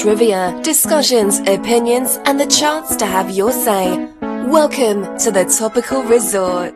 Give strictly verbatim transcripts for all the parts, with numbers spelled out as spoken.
trivia, discussions, opinions, and the chance to have your say. Welcome to the Topical Resort.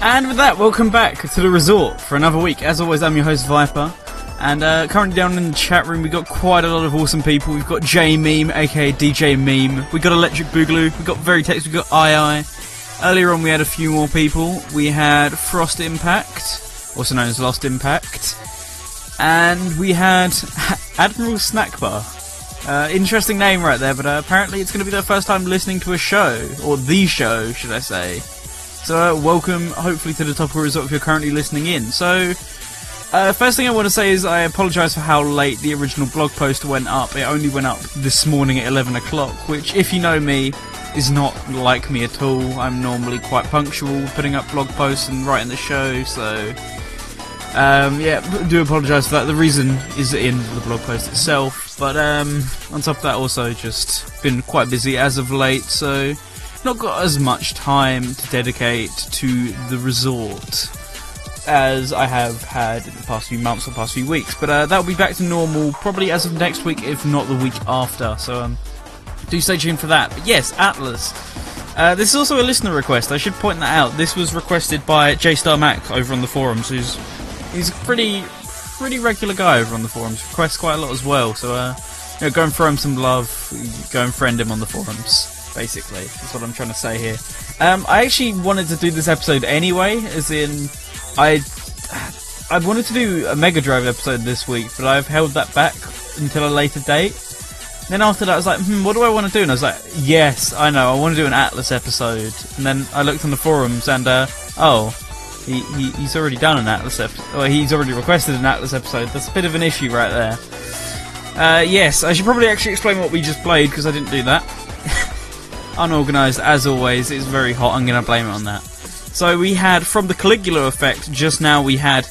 And with that, welcome back to the resort for another week. As always, I'm your host, Viper. And uh, currently down in the chat room, we've got quite a lot of awesome people. We've got J-Meme, aka D J Meme. We've got Electric Boogaloo. We've got Veritex. We've got I I. Earlier on, we had a few more people. We had Frost Impact, also known as Lost Impact. And we had Admiral Snackbar. Uh, interesting name right there, but uh, apparently it's going to be their first time listening to a show. Or the show, should I say. So uh, welcome, hopefully, to the Topical Resort if you're currently listening in. So, uh, first thing I want to say is I apologise for how late the original blog post went up. It only went up this morning at eleven o'clock, which, if you know me, is not like me at all. I'm normally quite punctual, putting up blog posts and writing the show, so... Um, yeah, do apologise for that. The reason is in the blog post itself, but um, on top of that, also just been quite busy as of late, so... Not got as much time to dedicate to the resort as I have had in the past few months or past few weeks, but uh, that'll be back to normal probably as of next week, if not the week after, so um, do stay tuned for that. But yes, Atlas, uh, this is also a listener request. I should point that out. This was requested by JStarMac over on the forums, who's he's a pretty pretty regular guy over on the forums, requests quite a lot as well, so uh, you know, go and throw him some love, go and friend him on the forums. Basically, that's what I'm trying to say here. Um, I actually wanted to do this episode anyway, as in, I I wanted to do a Mega Drive episode this week, but I've held that back until a later date. And then after that, I was like, hmm, what do I want to do? And I was like, yes, I know, I want to do an Atlas episode. And then I looked on the forums, and uh, oh, he, he he's already done an Atlas episode. Well, he's already requested an Atlas episode. That's a bit of an issue right there. Uh, yes, I should probably actually explain what we just played, because I didn't do that. Unorganised, as always. It's very hot. I'm going to blame it on that. So we had, from the Caligula effect, just now we had...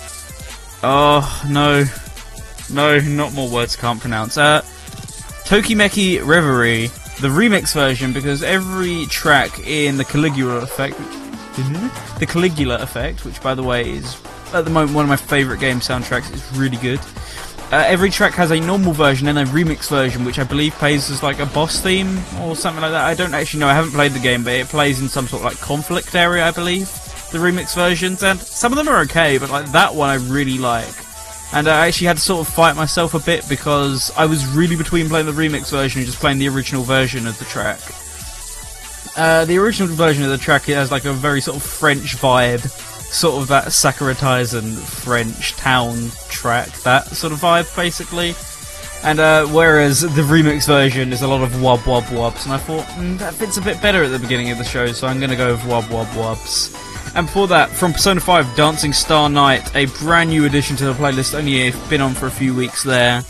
Oh, no. No, not more words I can't pronounce. Uh, Tokimeki Reverie, the remix version, because every track in the Caligula effect... Which, the Caligula effect, which, by the way, is at the moment one of my favourite game soundtracks. It's really good. Uh, every track has a normal version and a remix version, which I believe plays as like a boss theme or something like that. I don't actually know, I haven't played the game, but it plays in some sort of like conflict area, I believe, the remix versions, and some of them are okay, but like that one I really like. And I actually had to sort of fight myself a bit because I was really between playing the remix version and just playing the original version of the track. Uh, the original version of the track, it has like a very sort of French vibe, sort of that Sakura Taisen French town track, that sort of vibe basically. And uh, whereas the remix version is a lot of wub wub wubs, and I thought mm, that fits a bit better at the beginning of the show, so I'm going to go with wub wub wubs. And before that, from Persona five Dancing Star Night, a brand new addition to the playlist, only been on for a few weeks there.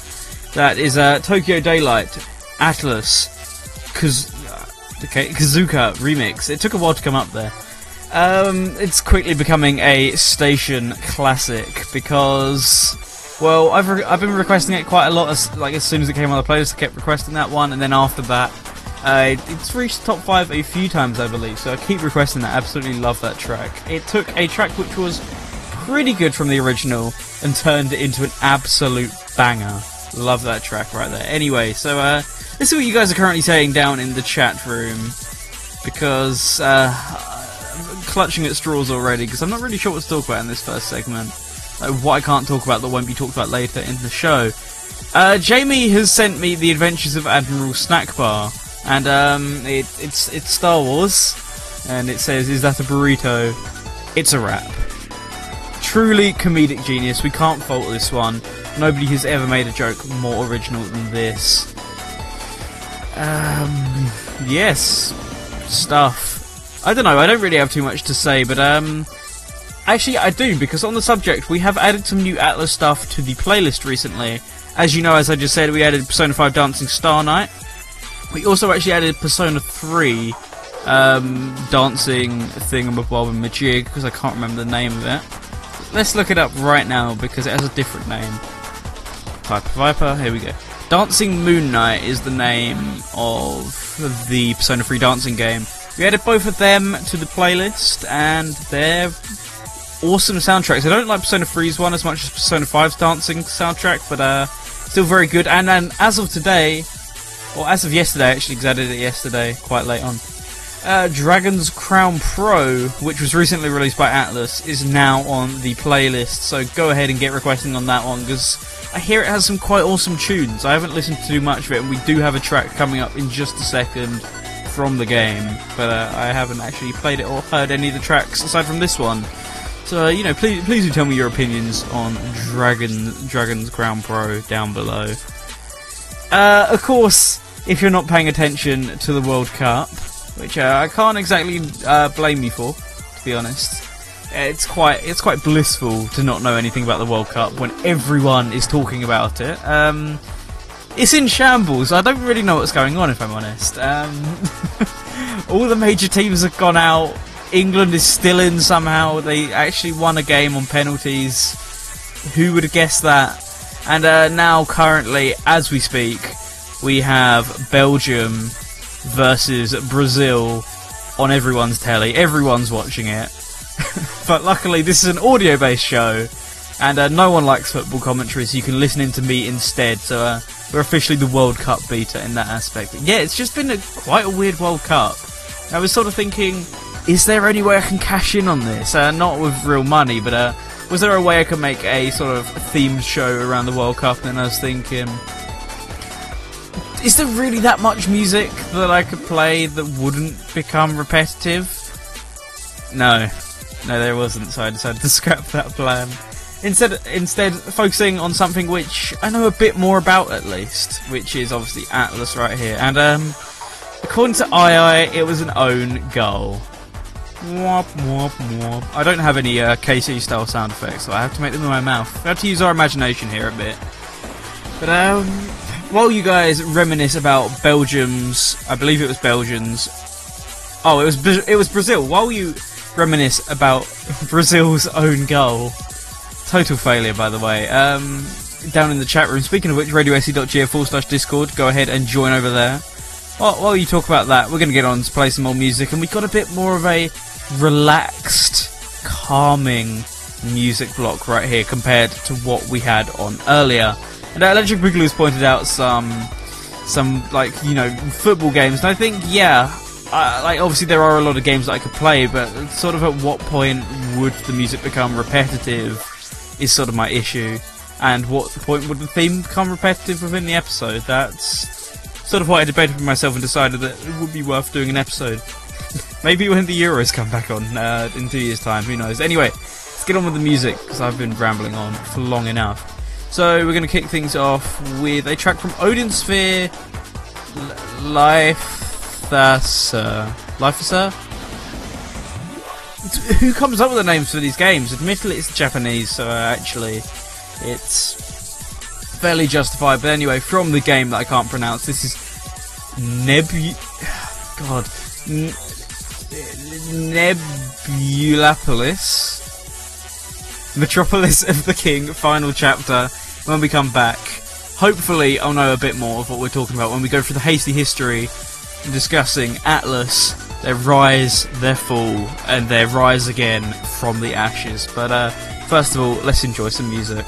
That is uh, Tokyo Daylight, Atlas, Kaz- okay, Kazuka remix. It took a while to come up there. Um, it's quickly becoming a station classic because, well, I've re- I've been requesting it quite a lot. As, like as soon as it came on the playlist, I kept requesting that one, and then after that, uh, it's reached top five a few times, I believe. So I keep requesting that. I absolutely love that track. It took a track which was pretty good from the original and turned it into an absolute banger. Love that track right there. Anyway, so uh, this is what you guys are currently saying down in the chat room because. Uh, clutching at straws already because I'm not really sure what to talk about in this first segment, like what I can't talk about that won't be talked about later in the show. uh, Jamie has sent me The Adventures of Admiral Snackbar, and um, it, it's it's Star Wars, and it says, is that a burrito? It's a wrap. Truly comedic genius. We can't fault this one. Nobody has ever made a joke more original than this. Um, yes, stuff. I don't know, I don't really have too much to say, but um, actually I do, because on the subject, we have added some new Atlas stuff to the playlist recently. As you know, as I just said, we added Persona five Dancing Star Night. We also actually added Persona three um, Dancing Thingamabob and Majig, because I can't remember the name of it. Let's look it up right now, because it has a different name. Viper Viper, here we go. Dancing Moon Knight is the name of the Persona three dancing game. We added both of them to the playlist, and they're awesome soundtracks. I don't like Persona three's one as much as Persona five's dancing soundtrack, but uh, still very good. And, and as of today, or as of yesterday actually, because I did it yesterday, quite late on, uh, Dragon's Crown Pro, which was recently released by Atlus, is now on the playlist, so go ahead and get requesting on that one, because I hear it has some quite awesome tunes. I haven't listened to too much of it, and we do have a track coming up in just a second from the game, but uh, I haven't actually played it or heard any of the tracks aside from this one. So, you know, please please do tell me your opinions on Dragon Dragon's Crown Pro down below. Uh, of course, if you're not paying attention to the World Cup, which uh, I can't exactly uh, blame you for, to be honest, it's quite it's quite blissful to not know anything about the World Cup when everyone is talking about it. Um, it's in shambles. I don't really know what's going on, if I'm honest. Um, all the major teams have gone out. England is still in somehow. They actually won a game on penalties. Who would have guessed that? And uh, now, currently, as we speak, we have Belgium versus Brazil on everyone's telly. Everyone's watching it. But luckily, this is an audio-based show, and uh, no one likes football commentary, so you can listen in to me instead. So uh, we're officially the World Cup beta in that aspect. But yeah, it's just been a, quite a weird World Cup. I was sort of thinking, is there any way I can cash in on this? Uh, not with real money, but uh, was there a way I could make a sort of themed show around the World Cup? And I was thinking, is there really that much music that I could play that wouldn't become repetitive? No. No, there wasn't, so I decided to scrap that plan. Instead, instead focusing on something which I know a bit more about, at least, which is obviously Atlus right here. And um, according to I I, it was an own goal. Wop, wop, wop. I don't have any uh, K C style sound effects, so I have to make them in my mouth. I have to use our imagination here a bit. But um, while you guys reminisce about Belgium's, I believe it was Belgium's. Oh, it was it was Brazil. While you reminisce about Brazil's own goal, total failure, by the way. Um, down in the chat room. Speaking of which, radio S C dot G F forward slash Discord. Go ahead and join over there. Well, while you talk about that, we're going to get on to play some more music, and we've got a bit more of a relaxed, calming music block right here compared to what we had on earlier. And uh, Electric Boogaloo's pointed out some, some like, you know, football games, and I think, yeah, I, like, obviously there are a lot of games that I could play, but sort of at what point would the music become repetitive is sort of my issue, and what point would the theme become repetitive within the episode? That's sort of what I debated with myself and decided that it would be worth doing an episode. Maybe when the Euros come back on uh, in two years' time, who knows. Anyway, let's get on with the music, because I've been rambling on for long enough. So we're going to kick things off with a track from Odin Sphere, Lifeacer. Lifeacer? Who comes up with the names for these games? Admittedly, it's Japanese, so uh, actually it's fairly justified, but anyway, from the game that I can't pronounce, this is Nebu... God. N Nebulapolis. Metropolis of the King, final chapter. When we come back, hopefully I'll know a bit more of what we're talking about when we go through the hasty history and discussing Atlus, their rise, their fall, and their rise again from the ashes. But uh, first of all, let's enjoy some music.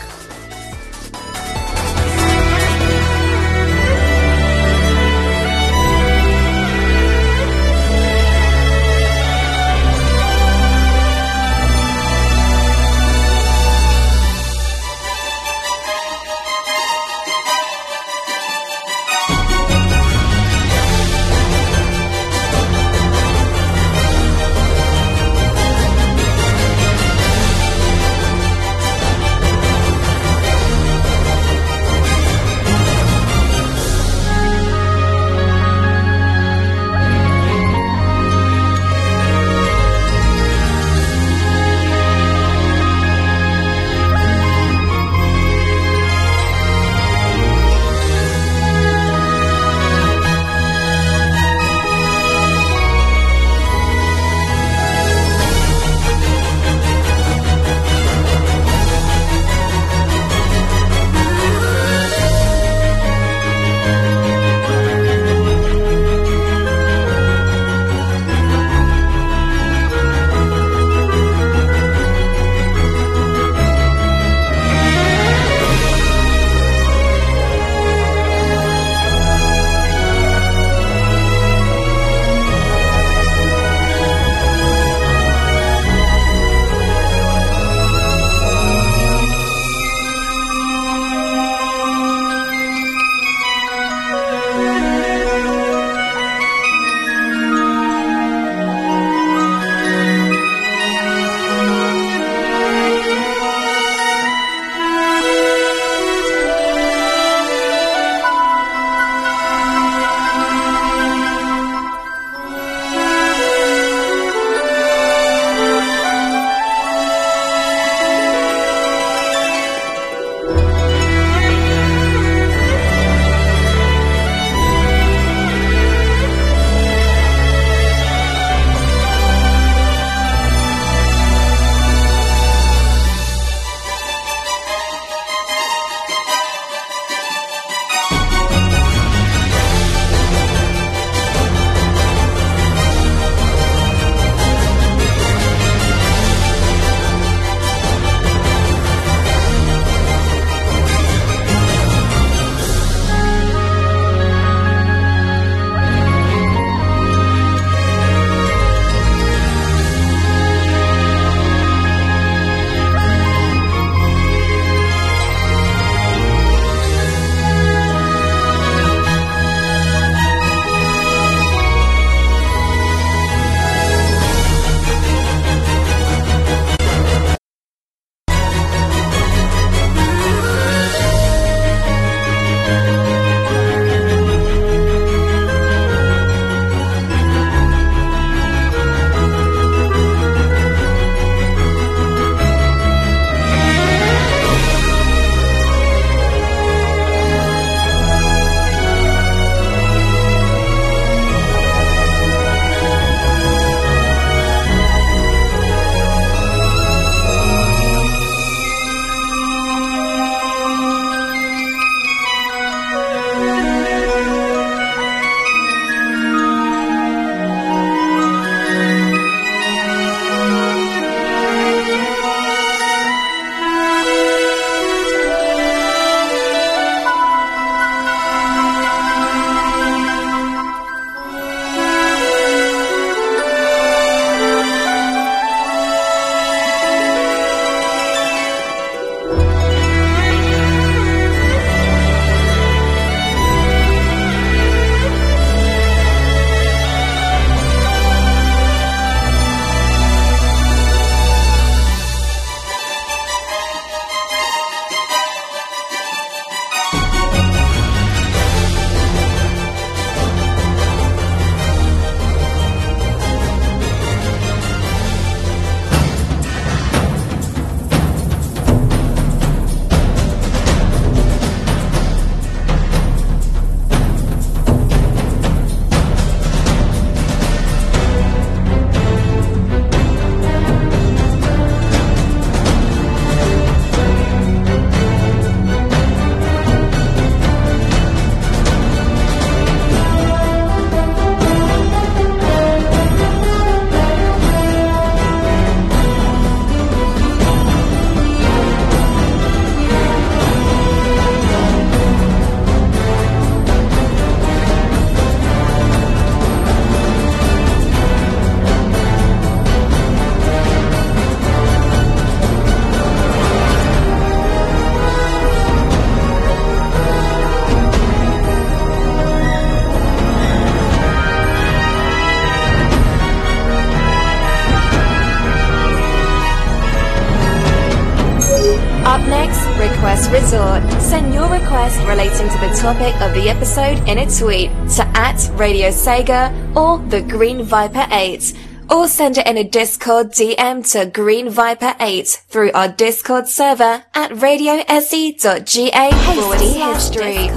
Up next, Request Resort. Send your request relating to the topic of the episode in a tweet to at Radio Sega or the Green Viper eight, or send it in a Discord D M to Green Viper eight through our Discord server at radio s e dot g a forward history.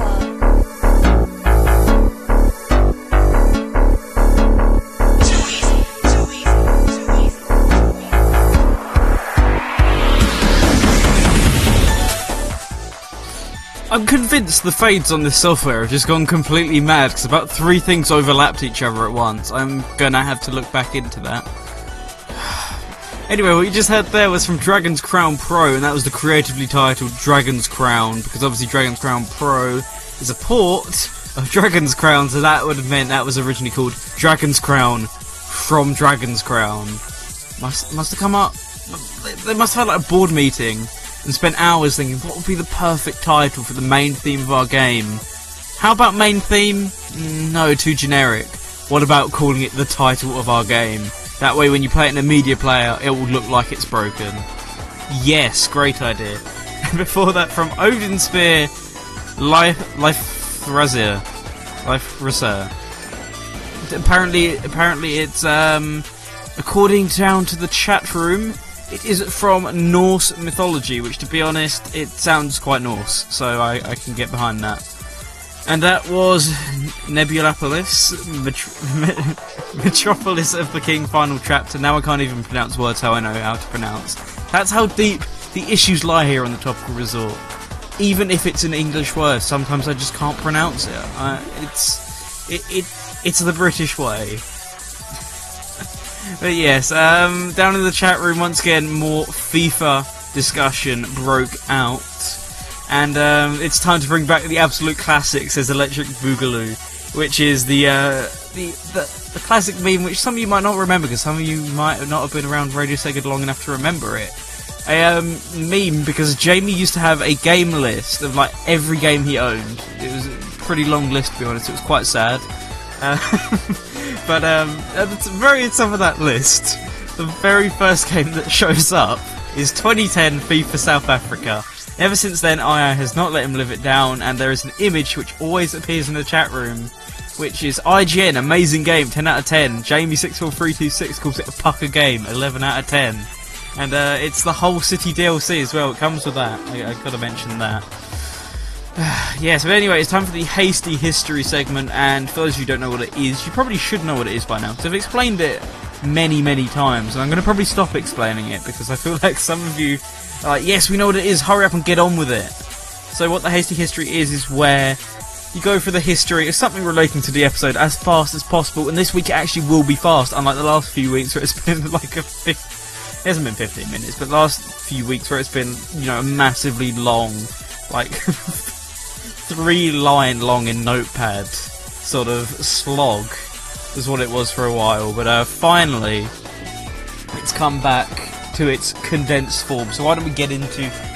I'm convinced the fades on this software have just gone completely mad because about three things overlapped each other at once. I'm gonna have to look back into that. Anyway, what you just heard there was from Dragon's Crown Pro, and that was the creatively titled Dragon's Crown, because obviously Dragon's Crown Pro is a port of Dragon's Crown, so that would have meant that was originally called Dragon's Crown from Dragon's Crown. Must, must have come up... They must have had like a board meeting and spent hours thinking, what would be the perfect title for the main theme of our game? How about main theme? No, too generic. What about calling it the title of our game? That way when you play it in a media player, it will look like it's broken. Yes, great idea. And before that, from Odin Sphere, Life... Life... Razir. Life... Razir. Apparently, apparently it's, um... according down to the chat room, it is from Norse mythology, which, to be honest, it sounds quite Norse, so I, I can get behind that. And that was Nebulapolis, Met Metropolis of the King, final chapter. Now I can't even pronounce words how I know how to pronounce. That's how deep the issues lie here on the Topical Resort. Even if it's an English word, sometimes I just can't pronounce it. I, it's it, it it's the British way. But yes, um, down in the chat room once again, more FIFA discussion broke out, and um, it's time to bring back the absolute classic, says Electric Boogaloo, which is the, uh, the the the classic meme, which some of you might not remember because some of you might not have been around Radio Sega long enough to remember it. A um, meme because Jamie used to have a game list of like every game he owned. It was a pretty long list, to be honest. It was quite sad. Uh, But um, at the very top of that list, the very first game that shows up is twenty ten FIFA South Africa. Ever since then, I I has not let him live it down, and there is an image which always appears in the chat room, which is I G N, amazing game, ten out of ten. Jamie six four three two six calls it a pucker game, eleven out of ten. And uh, it's the whole City D L C as well, it comes with that. I, I gotta mention that. Yes, but anyway, it's time for the hasty history segment, and for those of you who don't know what it is, you probably should know what it is by now, because I've explained it many, many times, and I'm going to probably stop explaining it, because I feel like some of you are like, yes, we know what it is, hurry up and get on with it. So what the hasty history is, is where you go for the history of something relating to the episode as fast as possible, and this week it actually will be fast, unlike the last few weeks where it's been like a... It hasn't been fifteen minutes, but the last few weeks where it's been, you know, massively long, like... three line long in Notepad sort of slog is what it was for a while, but uh, finally it's come back to its condensed form. So why don't we get into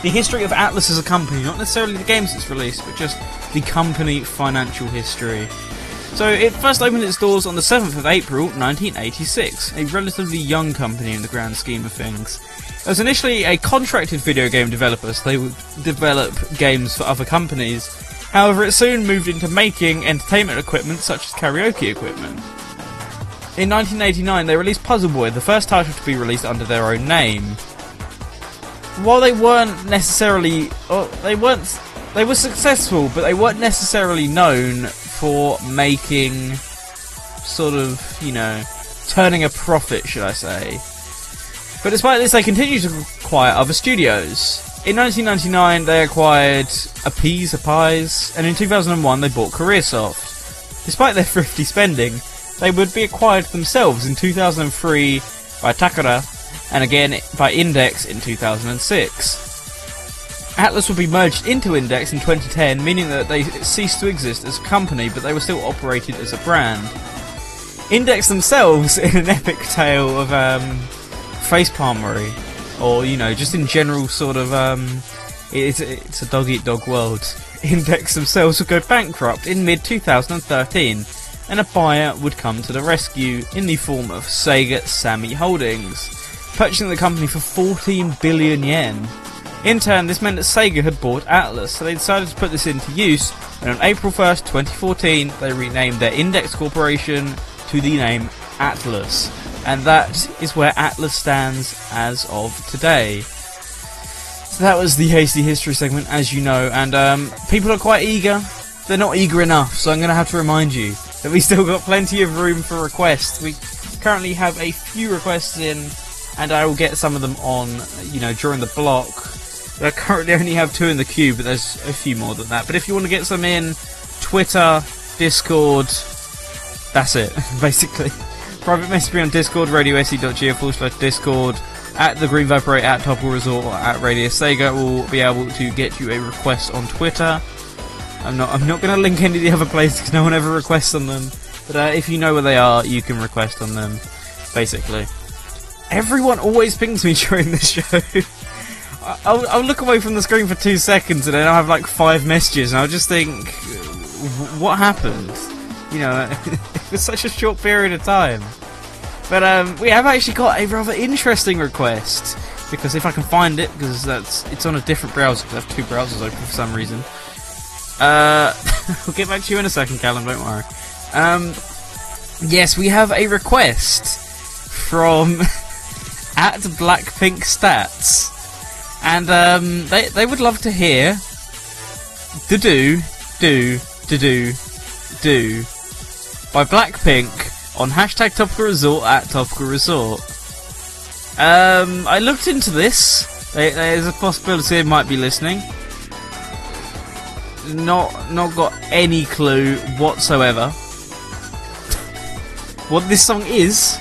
the history of Atlus as a company, not necessarily the games it's released, but just the company financial history. So it first opened its doors on the seventh of April nineteen eighty-six, a relatively young company in the grand scheme of things. It was initially a contracted video game developer, so they would develop games for other companies. However, it soon moved into making entertainment equipment such as karaoke equipment. In nineteen eighty-nine, they released Puzzle Boy, the first title to be released under their own name. While they weren't necessarily, or they weren't, they were successful, but they weren't necessarily known for making, sort of, you know, turning a profit, should I say. But despite this, they continued to acquire other studios. In nineteen ninety-nine, they acquired Appease, Appies, and in two thousand one, they bought Careersoft. Despite their thrifty spending, they would be acquired themselves in two thousand three by Takara, and again by Index in two thousand six. Atlus would be merged into Index in twenty ten, meaning that they ceased to exist as a company, but they were still operated as a brand. Index themselves, in an epic tale of um, facepalmery, or, you know, just in general sort of, um, it's, it's a dog-eat-dog world. Index themselves would go bankrupt in mid two thousand thirteen, and a buyer would come to the rescue in the form of Sega Sammy Holdings, purchasing the company for fourteen billion yen. In turn, this meant that Sega had bought Atlas, so they decided to put this into use, and on April first, twenty fourteen, they renamed their Index Corporation to the name Atlas. And that is where Atlas stands as of today. So that was the Hasty History segment, as you know, and um, people are quite eager. They're not eager enough, so I'm going to have to remind you that we still got plenty of room for requests. We currently have a few requests in, and I will get some of them on, you know, during the block. I currently only have two in the queue, but there's a few more than that. But if you want to get some in, Twitter, Discord, that's it, basically. Private message me on Discord, radio S E dot geo forward slash Discord, at the Green Viperate, at Topple Resort, or at Radio Sega. We'll be able to get you a request on Twitter. I'm not I'm not going to link any of the other places because no one ever requests on them. But uh, if you know where they are, you can request on them, basically. Everyone always pings me during this show. I'll, I'll look away from the screen for two seconds and then I'll have like five messages and I'll just think, what happened? You know, it was such a short period of time. But um, we have actually got a rather interesting request. Because if I can find it, because that's it's on a different browser, because I have two browsers open for some reason. Uh, I'll get back to you in a second, Callum, don't worry. Um, yes, we have a request from at Blackpink Stats, and um, they they would love to hear the do do do do do by Blackpink on hashtag Topical Resort at Topical Resort. Um, I looked into this. They, there's a possibility it might be listening. Not not got any clue whatsoever what this song is.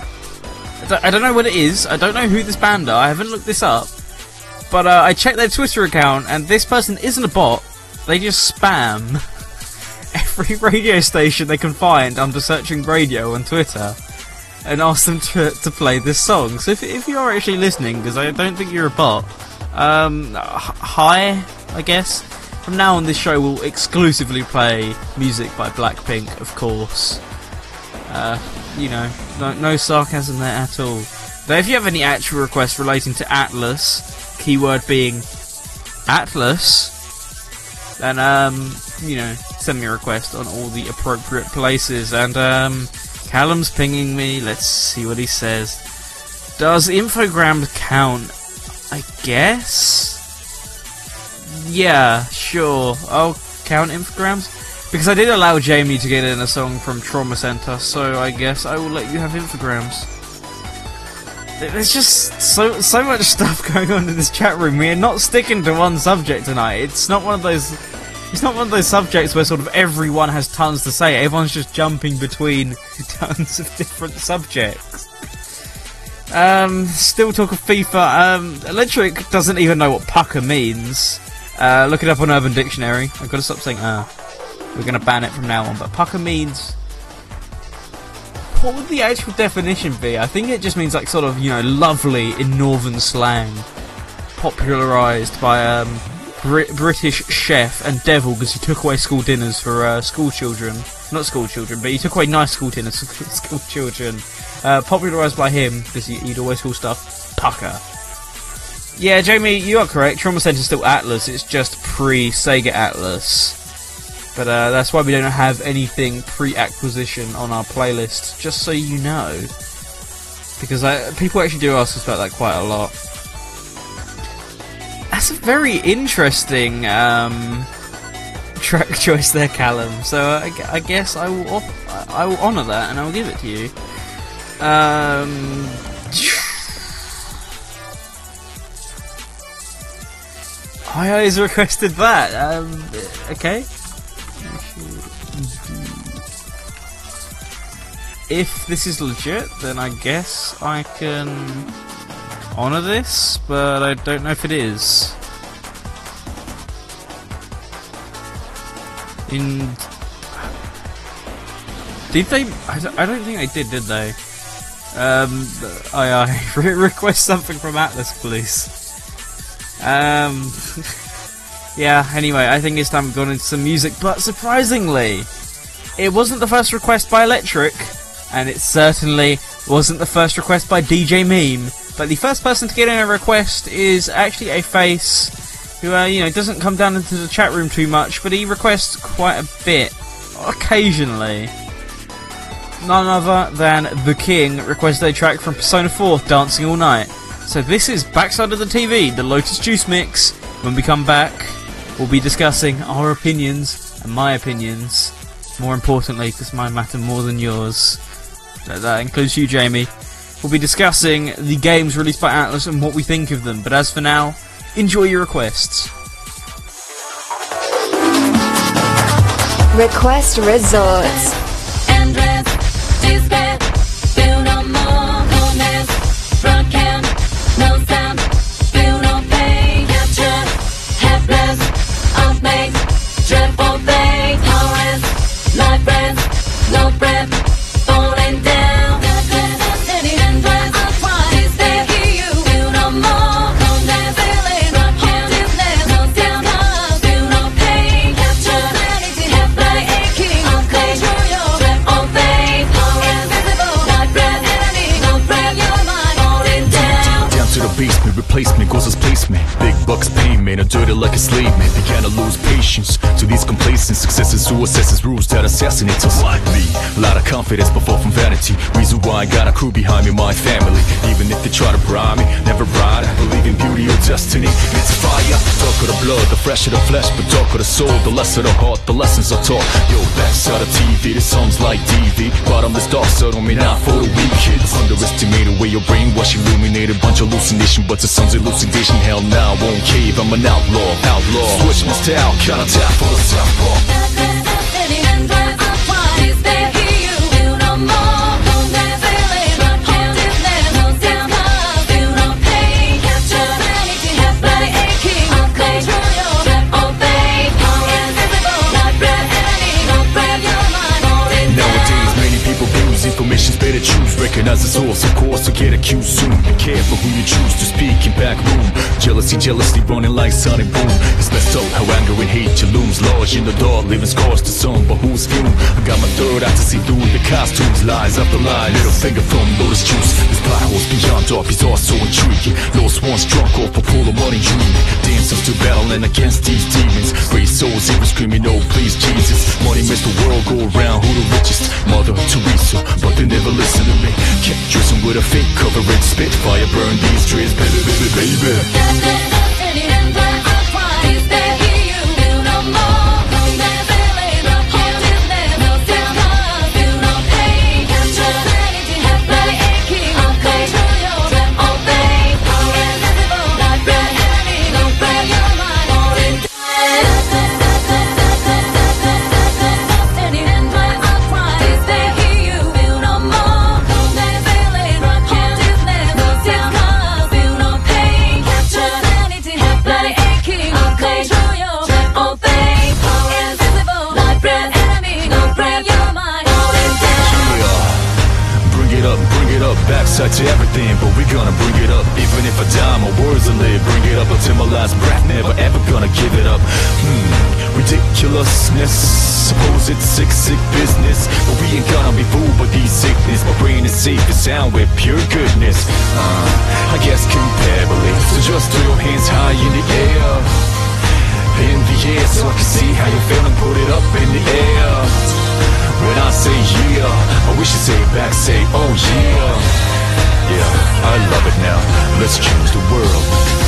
I don't, I don't know what it is. I don't know who this band are. I haven't looked this up. But uh, I checked their Twitter account, and this person isn't a bot. They just spam every radio station they can find under searching radio on Twitter and ask them to, to play this song. So if, if you are actually listening, because I don't think you're a bot, um, hi, I guess. From now on, this show will exclusively play music by Blackpink, of course. Uh, you know, no, no sarcasm there at all. Though if you have any actual requests relating to Atlas, keyword being Atlas, then, um, you know, send me a request on all the appropriate places. And, um, Callum's pinging me. Let's see what he says. Does Infogram count? I guess? Yeah, sure. I'll count infograms. Because I did allow Jamie to get in a song from Trauma Center, so I guess I will let you have infograms. There's just so so much stuff going on in this chat room. We are not sticking to one subject tonight. It's not one of those it's not one of those subjects where sort of everyone has tons to say. Everyone's just jumping between tons of different subjects. Um still talk of FIFA. Um Electric doesn't even know what pucker means. Uh, look it up on Urban Dictionary. I've got to stop saying, ah. Uh, we're going to ban it from now on. But pucker means... what would the actual definition be? I think it just means, like, sort of, you know, lovely in northern slang. Popularised by um, Br- British chef and devil, because he took away school dinners for uh, school children. Not school children, but he took away nice school dinners for school children. Uh, popularised by him, because he'd always call stuff pucker. Yeah, Jamie, you are correct. Trauma Center's still Atlas. It's just pre-Sega Atlas. But uh, that's why we don't have anything pre-acquisition on our playlist, just so you know. Because I, people actually do ask us about that quite a lot. That's a very interesting um, track choice there, Callum. So uh, I, I guess I will op- I will honour that and I will give it to you. Um... I always requested that. Um, okay. If this is legit, then I guess I can honour this, but I don't know if it is. In did they? I don't think they did. Did they? Um, I I request something from Atlas, please. Um, yeah, anyway, I think it's time we've gone into some music, but surprisingly, it wasn't the first request by Electric, and it certainly wasn't the first request by D J Meme, but the first person to get in a request is actually a face who, uh, you know, doesn't come down into the chat room too much, but he requests quite a bit, occasionally. None other than The King requested a track from Persona four, Dancing All Night. So this is Backside of the T V, the Lotus Juice mix. When we come back, we'll be discussing our opinions, and my opinions, more importantly, because mine matter more than yours. That includes you, Jamie. We'll be discussing the games released by Atlus and what we think of them, but as for now, enjoy your requests. Request Resorts. Endless, despair, feel no more loneliness, broken, no sound, feel no pain, captured, helpless, unmade, dreadful fate, powerless, life breath, no breath. Placement goes as placement. Big bucks payment, a dirty like a slave man. They kinda lose patience to these complacent successes who assesses rules that assassinate us like me. A lot of confidence but fall from vanity. Reason why I got a crew behind me, my family. Even if they try to bribe me, never ride. I believe in beauty or destiny. It's fire. Darker the blood, the fresher the flesh, but darker the soul, the lesser the heart, the lessons are taught. Yo, backside of T V, this song's like D V. Bottomless dark, so don't mean not for the weak kids. Underestimated where your brainwash illuminated. Bunch of hallucination, but to some elucidation, hell now nah, won't cave, I'm an outlaw, outlaw. Switch my style, kinda tap for the southpaw. Information's better choose, recognize the source, of course, or get accused soon. Care for who you choose to speak in back room. Jealousy, jealousy, running like Sonic Boom. It's messed up how anger and hate you looms large in the dark, leaving scars to some, but who's whom? I got my third eye to see through the costumes, lies after lie, little finger from Lotus Juice. This plothole's beyond dark, he's all so intriguing. Lost one's drunk off a pool of money dreaming. Dancers to battle and against these demons. Great souls, even screaming, oh please Jesus. Money makes the world go around, who the richest? Mother Teresa. But they never listen to me. Kept dressing with a fake cover and spit. Fire burn these trees, baby, baby, baby. Backside to everything, but we gonna bring it up. Even if I die, my words will live. Bring it up until my last breath. Never ever gonna give it up. Hmm, ridiculousness. Suppose it's sick, sick business. But we ain't gonna be fooled by these sickness. My brain is safe and sound with pure goodness. Uh, I guess comparably. So just throw your hands high in the air. In the air, so I can see how you're feeling. Put it up in the air. When I say yeah, I wish you say back, say oh yeah. Yeah, I love it now, let's change the world.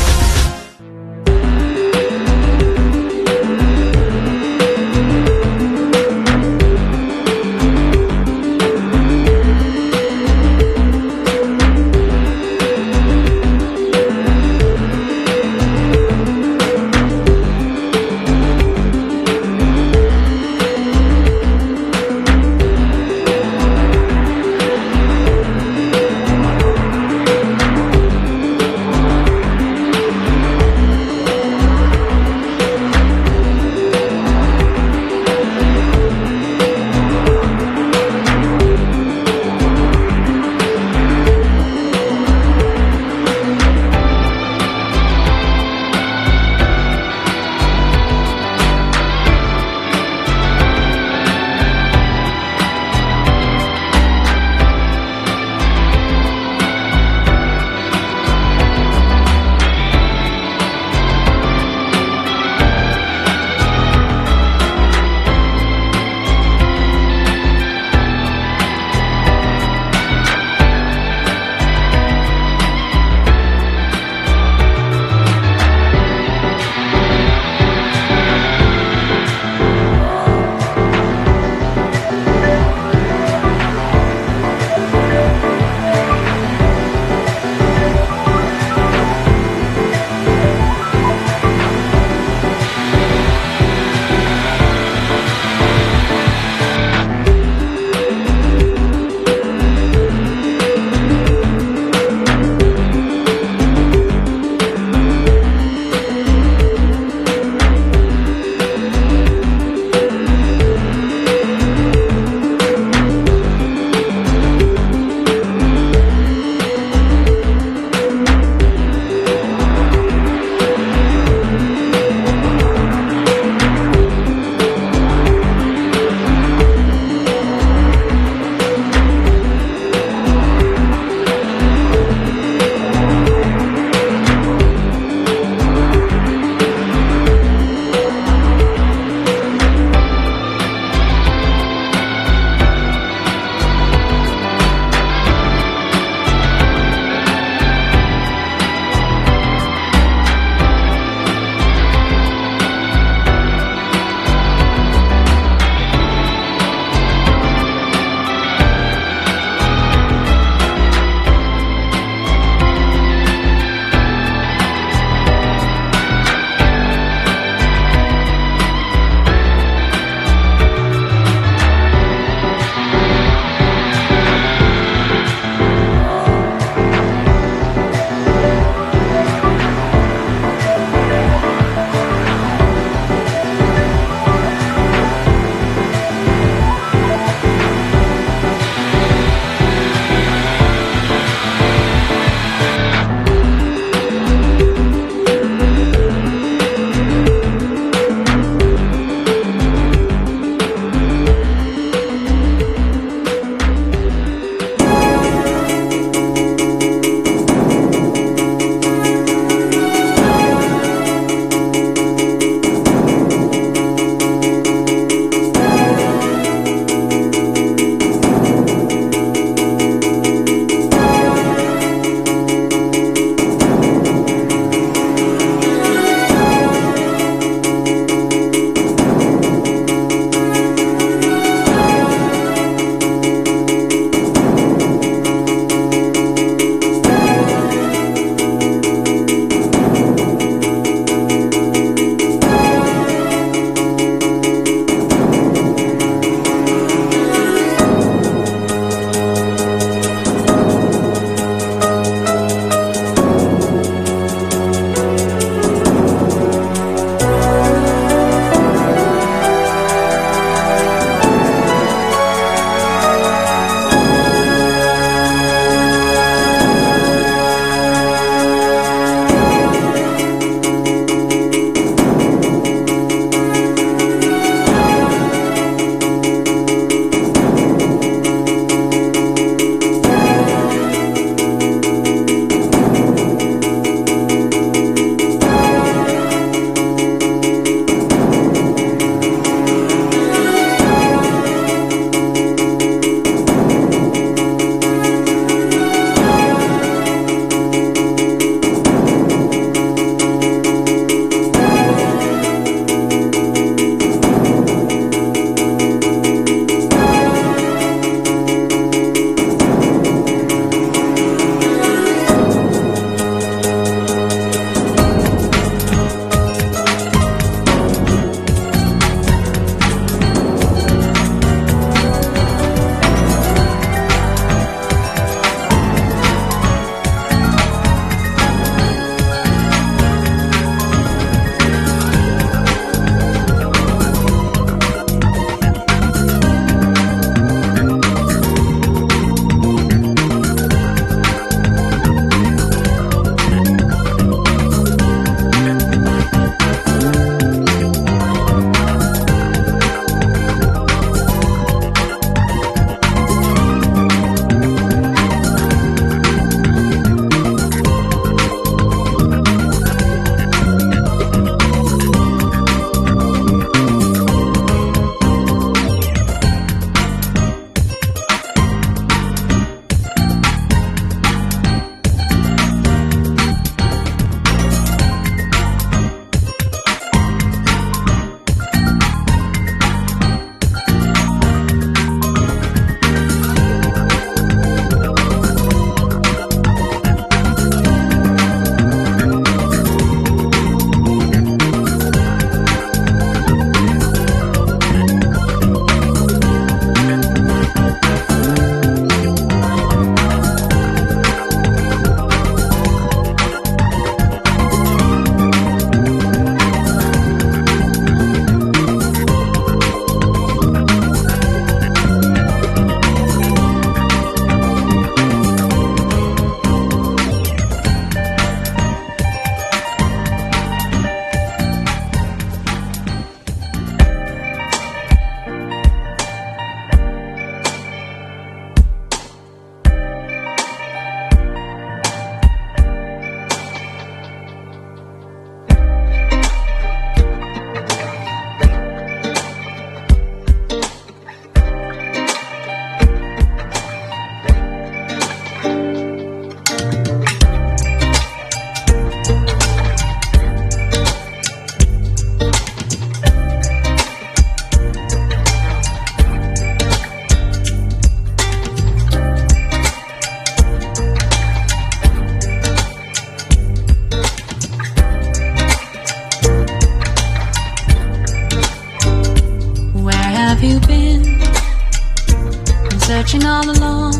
watching all alone.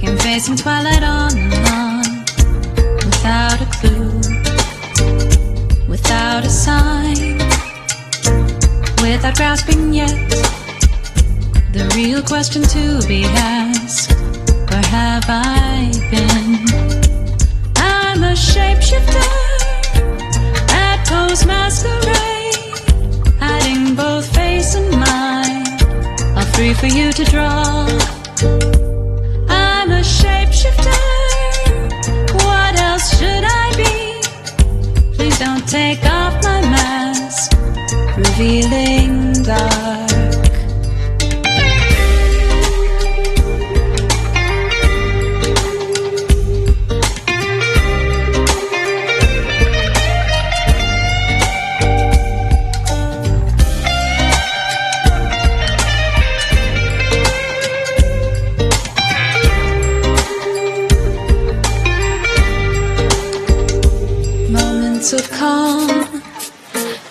Came facing twilight on and on, without a clue, without a sign, without grasping yet the real question to be asked: where have I been? I'm a shapeshifter that pose masquerade, hiding both face and mind, all free for you to draw. I'm a shapeshifter, what else should I be? Please don't take off my mask, revealing dark. Of calm,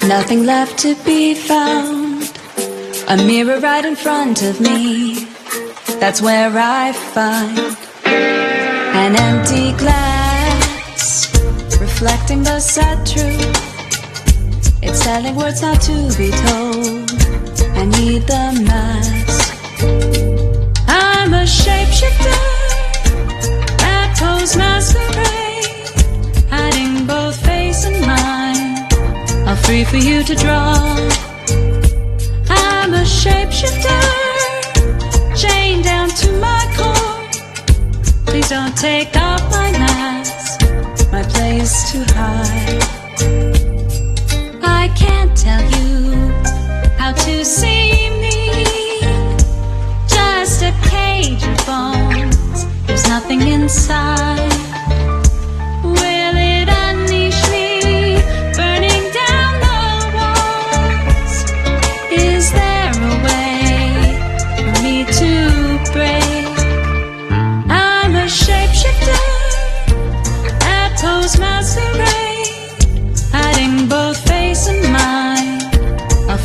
nothing left to be found. A mirror right in front of me, that's where I find an empty glass, reflecting the sad truth. It's telling words not to be told. I need the mask. I'm a shapeshifter that pose masquerade, hiding both face and mind, all free for you to draw. I'm a shapeshifter, chained down to my core. Please don't take off my mask, my place to hide. I can't tell you how to see me, just a cage of bones, there's nothing inside.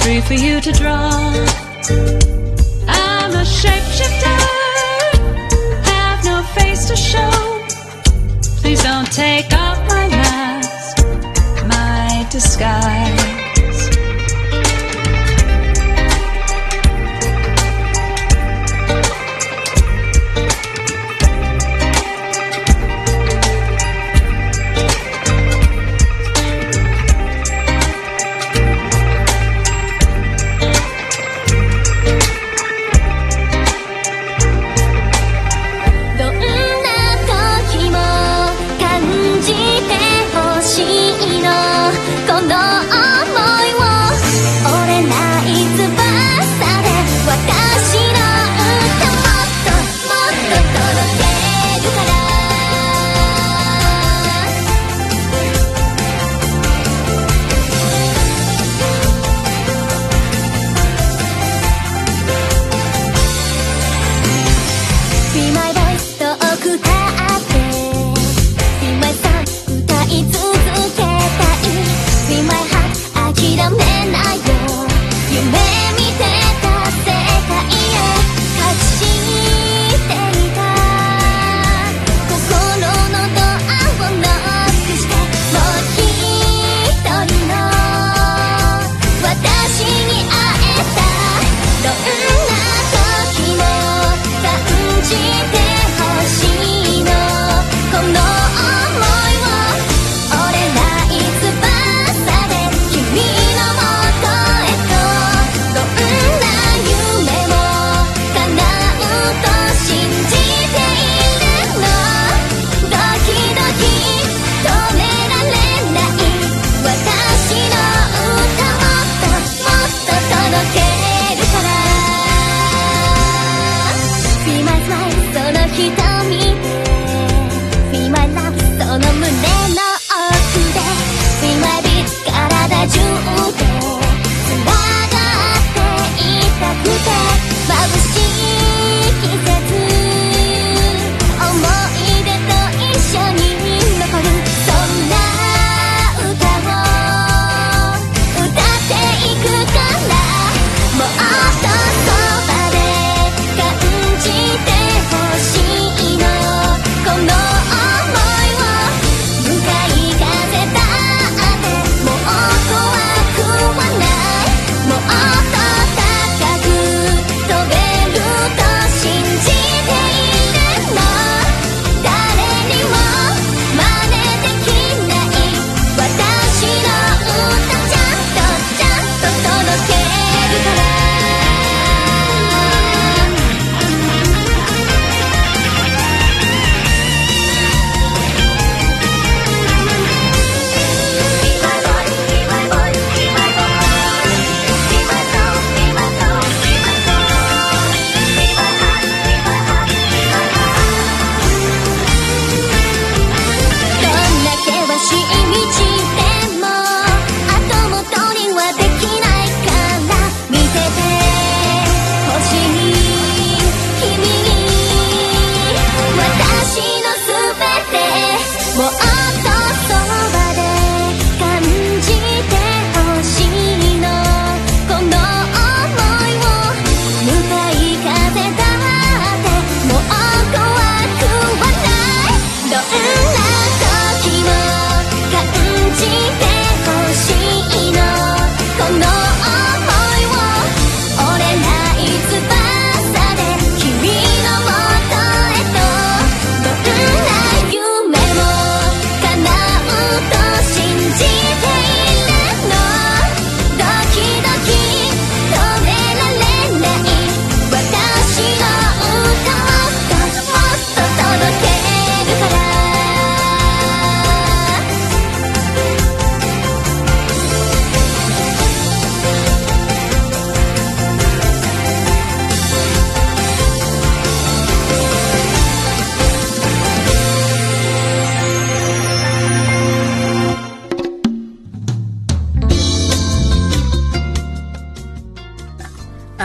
Free for you to draw. I'm a shapeshifter, have no face to show. Please don't take off my mask, my disguise. G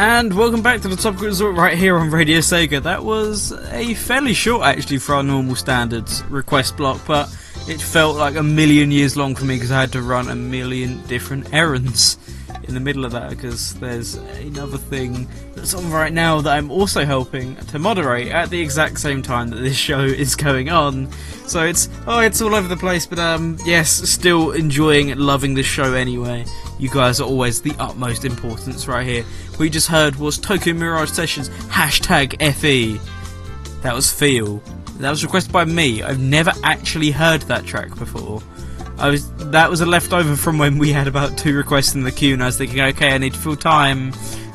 And welcome back to the Tropical Resort right here on Radio Sega. That was a fairly short, actually, for our normal standards request block, but it felt like a million years long for me because I had to run a million different errands in the middle of that, because there's another thing that's on right now that I'm also helping to moderate at the exact same time that this show is going on. So it's, oh, it's all over the place, but um, yes, still enjoying and loving this show anyway. You guys are always the utmost importance right here. What you just heard was Tokyo Mirage Sessions, hashtag F E. That was Feel. That was requested by me. I've never actually heard that track before. I was That was a leftover from when we had about two requests in the queue, and I was thinking, okay, I need to fill time.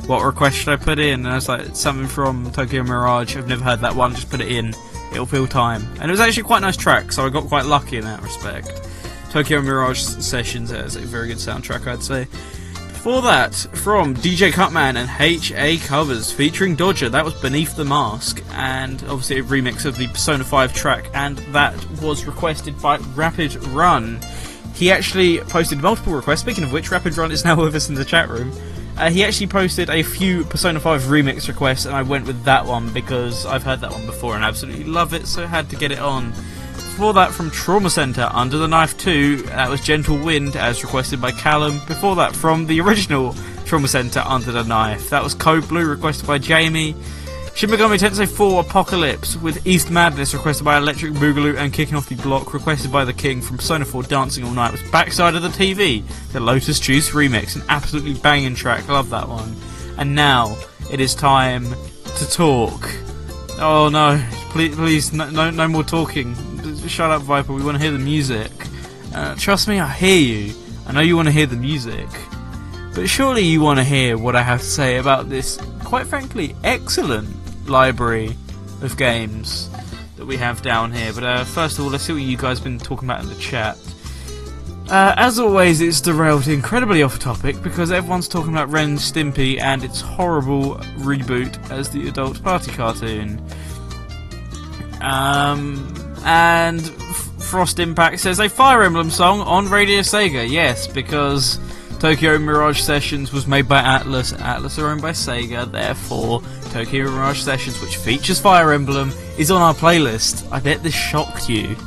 What request should I put in? And I was like, something from Tokyo Mirage. I've never heard that one. Just put it in. It'll fill time. And it was actually quite a nice track, so I got quite lucky in that respect. Tokyo Mirage Sessions has a very good soundtrack, I'd say. Before that, from D J Cutman and H A Covers featuring Dodger, that was Beneath the Mask, and obviously a remix of the Persona five track, and that was requested by Rapid Run. He actually posted multiple requests, speaking of which, Rapid Run is now with us in the chat room. Uh, he actually posted a few Persona five remix requests, and I went with that one because I've heard that one before and absolutely love it, so I had to get it on. Before that, from Trauma Center, Under the Knife two, that was Gentle Wind, as requested by Callum. Before that, from the original Trauma Center, Under the Knife, that was Code Blue, requested by Jamie. Shin Megami Tensei four Apocalypse, with East Madness, requested by Electric Boogaloo, and Kicking Off the Block, requested by The King, from Persona four Dancing All Night, was Backside of the T V, the Lotus Juice remix, an absolutely banging track, love that one. And now, it is time to talk. Oh no, please, please no, no, no more talking. Shut up, Viper, we want to hear the music. Uh, trust me, I hear you. I know you want to hear the music. But surely you want to hear what I have to say about this, quite frankly, excellent library of games that we have down here. But uh, first of all, let's see what you guys have been talking about in the chat. Uh, as always, it's derailed incredibly off topic because everyone's talking about Ren and Stimpy and its horrible reboot as the adult party cartoon. Um... And Frost Impact says a Fire Emblem song on Radio Sega. Yes, because Tokyo Mirage Sessions was made by Atlus, and Atlus are owned by Sega. Therefore, Tokyo Mirage Sessions, which features Fire Emblem, is on our playlist. I bet this shocked you.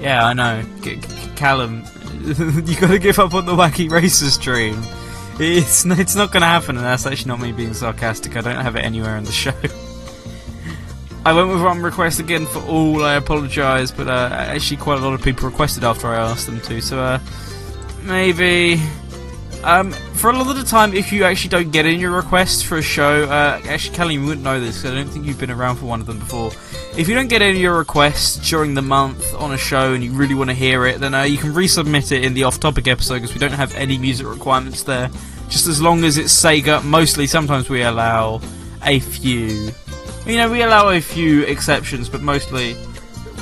Yeah, I know, G- G- Callum. You gotta give up on the wacky racist dream. It's it's not gonna happen, and that's actually not me being sarcastic. I don't have it anywhere in the show. I went with one request again for all, I apologise, but uh, actually quite a lot of people requested after I asked them to, so uh, maybe... Um, for a lot of the time, if you actually don't get in your requests for a show, uh, actually, Kelly, you wouldn't know this, because I don't think you've been around for one of them before. If you don't get in your requests during the month on a show and you really want to hear it, then uh, you can resubmit it in the off-topic episode, because we don't have any music requirements there, just as long as it's Sega. Mostly, sometimes we allow a few... You know, we allow a few exceptions, but mostly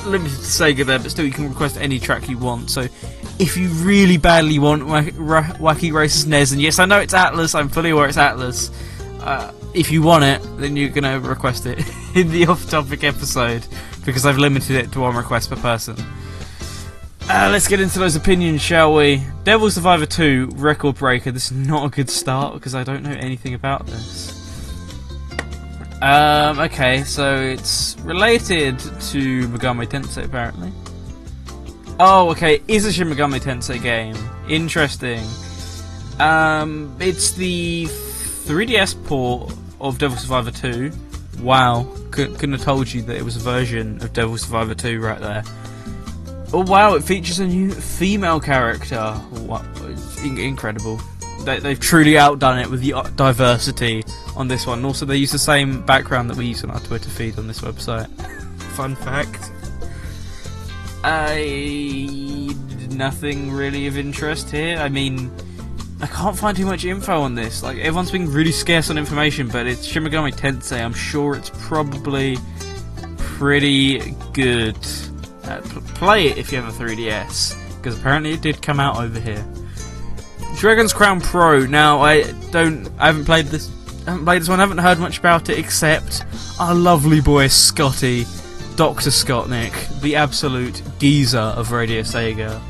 limited to Sega there, but still you can request any track you want. So if you really badly want Wacky Races N E S, and yes, I know it's Atlus, I'm fully aware it's Atlus, uh, if you want it, then you're going to request it in the off-topic episode, because I've limited it to one request per person. Uh, let's get into those opinions, shall we? Devil Survivor two, Record Breaker. This is not a good start, because I don't know anything about this. Um, okay, so it's related to Megami Tensei, apparently. Oh, okay, is a Shin Megami Tensei game. Interesting. Um, it's the three D S port of Devil Survivor two. Wow, C- couldn't have told you that it was a version of Devil Survivor two right there. Oh, wow, it features a new female character. What? In- incredible. They- they've truly outdone it with the diversity on this one. Also, they use the same background that we use on our Twitter feed on this website. Fun fact. I... Nothing really of interest here. I mean, I can't find too much info on this. Like, everyone's been really scarce on information, but it's Shin Megami Tensei. I'm sure it's probably pretty good. Uh, p- play it if you have a three D S, because apparently it did come out over here. Dragon's Crown Pro. Now, I don't... I haven't played this... I haven't played this one, I haven't heard much about it, except our lovely boy Scotty, Doctor Scottnik, the absolute geezer of Radio Sega,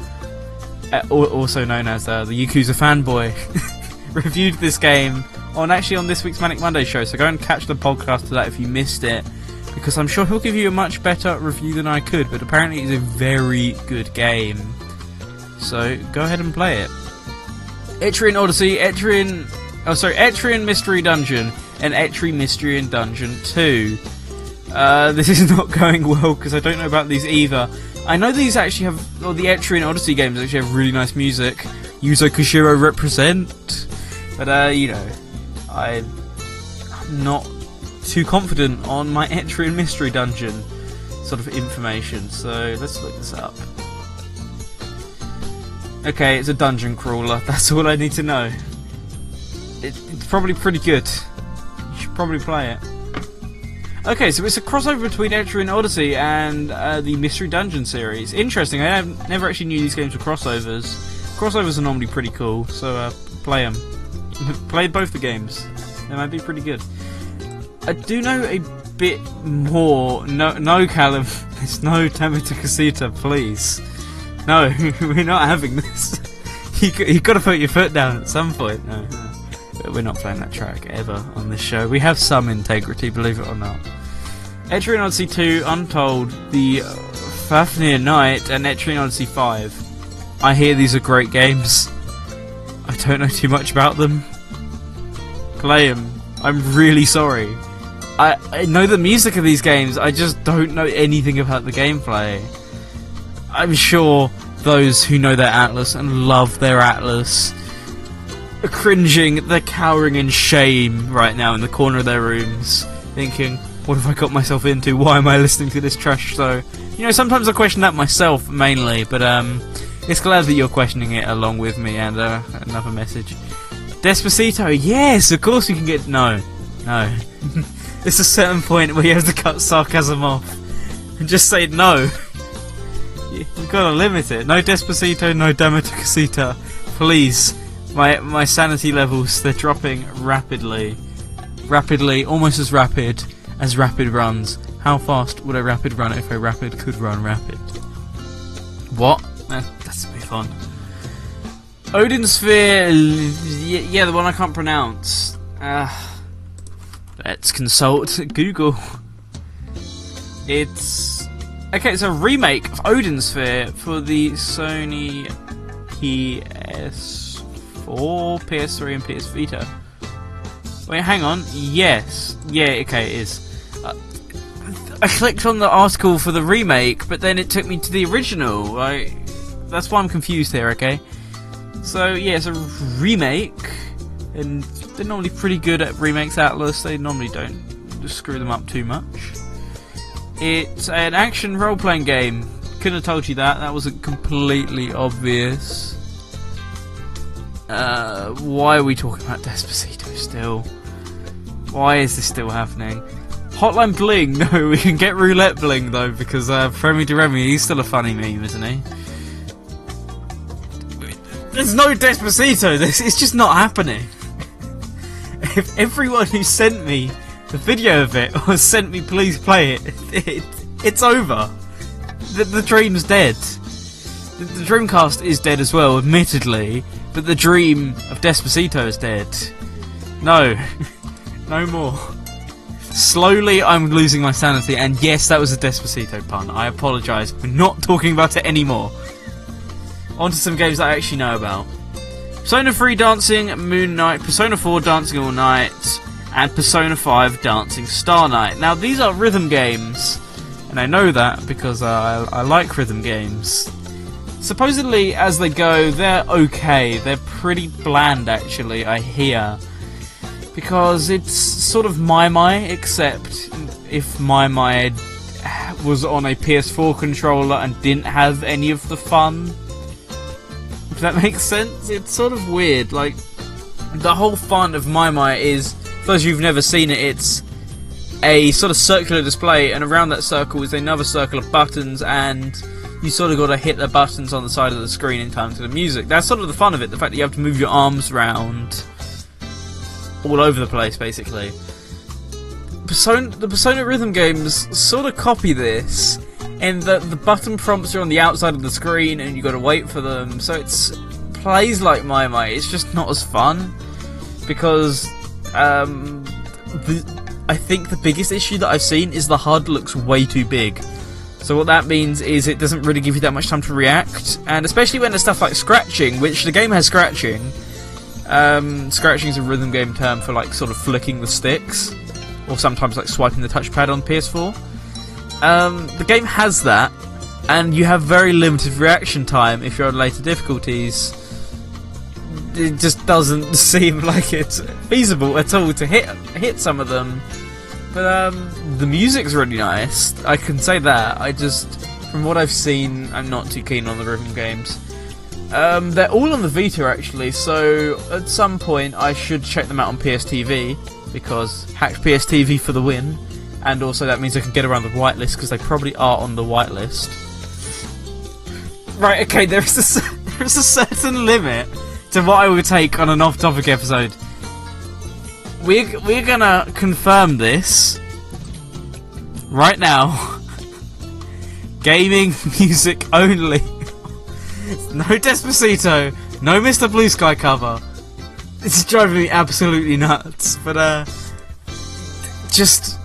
also known as uh, the Yakuza fanboy, reviewed this game on actually on this week's Manic Monday show, so go and catch the podcast to that if you missed it, because I'm sure he'll give you a much better review than I could, but apparently it's a very good game. So go ahead and play it. Etrian Odyssey, Etrian... Oh, sorry, Etrian Mystery Dungeon and Etrian Mystery and Dungeon two. Uh, this is not going well, because I don't know about these either. I know these actually have... Or well, the Etrian Odyssey games actually have really nice music. Yuzo Koshiro represent. But, uh, you know, I'm not too confident on my Etrian Mystery Dungeon sort of information. So let's look this up. Okay, it's a dungeon crawler. That's all I need to know. It, it's probably pretty good. You should probably play it. Okay, so it's a crossover between Etrian Odyssey and uh, the Mystery Dungeon series. Interesting. I have, never actually knew these games were crossovers. Crossovers are normally pretty cool, so uh, play them. Play both the games. They might be pretty good. I do know a bit more. No, no, Callum. It's no Tamita Casita, please. No, we're not having this. you you got to put your foot down at some point. No, no. We're not playing that track ever on this show. We have some integrity, believe it or not. Etrian Odyssey two, Untold, The Fafnir Knight, and Etrian Odyssey five. I hear these are great games. I don't know too much about them. Play them. I'm really sorry. I, I know the music of these games, I just don't know anything about the gameplay. I'm sure those who know their Atlas and love their Atlas are cringing, they're cowering in shame right now in the corner of their rooms, thinking, what have I got myself into? Why am I listening to this trash show? You know, sometimes I question that myself, mainly, but um, it's glad that you're questioning it along with me, and uh, another message. Despacito, yes, of course you can get... No, no. It's a certain point where you have to cut sarcasm off and just say no. You've got to limit it. No Despacito, no Damita Casita. Please. My my sanity levels, they're dropping rapidly. Rapidly, almost as rapid as rapid runs. How fast would a rapid run if a rapid could run rapid? What? Uh, that's move on. Odin Sphere... Yeah, the one I can't pronounce. Uh, let's consult Google. It's... Okay, it's a remake of Odin Sphere for the Sony P S... Or P S three and P S Vita. Wait, hang on. Yes. Yeah, okay, it is. Uh, I clicked on the article for the remake, but then it took me to the original. I, that's why I'm confused here, okay? So, yeah, it's a remake. And they're normally pretty good at remakes, Atlas. They normally don't screw them up too much. It's an action role-playing game. Couldn't have told you that. That wasn't completely obvious. Uh, why are we talking about Despacito still? Why is this still happening? Hotline Bling! No, we can get Roulette Bling though, because uh, Remy de Remy, he's still a funny meme, isn't he? There's no Despacito! This, it's just not happening! If everyone who sent me the video of it, or sent me please play it, it it's over! The, the dream's dead. The, the Dreamcast is dead as well, admittedly. But the dream of Despacito is dead. No. No more. Slowly I'm losing my sanity, and yes, that was a Despacito pun. I apologise. We're not talking about it anymore. On to some games that I actually know about. Persona three Dancing Moon Knight, Persona four Dancing All Night, and Persona five Dancing Star Night. Now, these are rhythm games, and I know that because I, I like rhythm games. Supposedly, as they go, they're okay. They're pretty bland, actually, I hear. Because it's sort of My My, except if My My was on a P S four controller and didn't have any of the fun. If that makes sense, it's sort of weird. Like, the whole fun of My My is, for those of you who've never seen it, it's a sort of circular display, and around that circle is another circle of buttons, and you sort of got to hit the buttons on the side of the screen in time to the music. That's sort of the fun of it, the fact that you have to move your arms around all over the place, basically. Persona, the Persona rhythm games sort of copy this, and the, the button prompts are on the outside of the screen, and you got to wait for them, so it's plays like My My. It's just not as fun, because um, the, I think the biggest issue that I've seen is the H U D looks way too big. So what that means is it doesn't really give you that much time to react, and especially when there's stuff like scratching, which the game has scratching. Um, scratching is a rhythm game term for like sort of flicking the sticks, or sometimes like swiping the touchpad on P S four. Um, the game has that, and you have very limited reaction time if you're on later difficulties. It just doesn't seem like it's feasible at all to hit hit some of them. But um, the music's really nice, I can say that. I just, from what I've seen, I'm not too keen on the rhythm games. Um, they're all on the Vita actually, so at some point I should check them out on P S T V, because hack P S T V for the win, and also that means I can get around the whitelist, because they probably are on the whitelist. Right, okay, there is a, there is a certain limit to what I would take on an off-topic episode. We're, we're gonna confirm this right now. Gaming, music only. No Despacito, no Mister Blue Sky cover. It's driving me absolutely nuts. But uh, just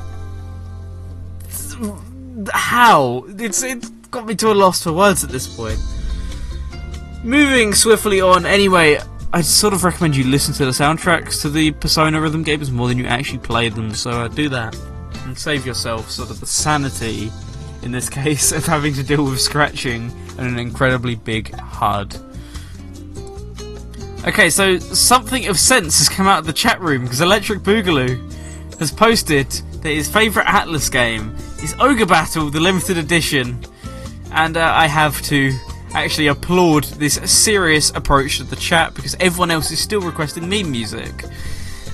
how it's it's got me to a loss for words at this point. Moving swiftly on, anyway. I sort of recommend you listen to the soundtracks to the Persona rhythm games more than you actually play them, so uh, do that. And save yourself sort of the sanity, in this case, of having to deal with scratching and an incredibly big H U D. Okay, so something of sense has come out of the chat room, because Electric Boogaloo has posted that his favourite Atlus game is Ogre Battle, the limited edition, and uh, I have to... actually applaud this serious approach to the chat, because everyone else is still requesting meme music.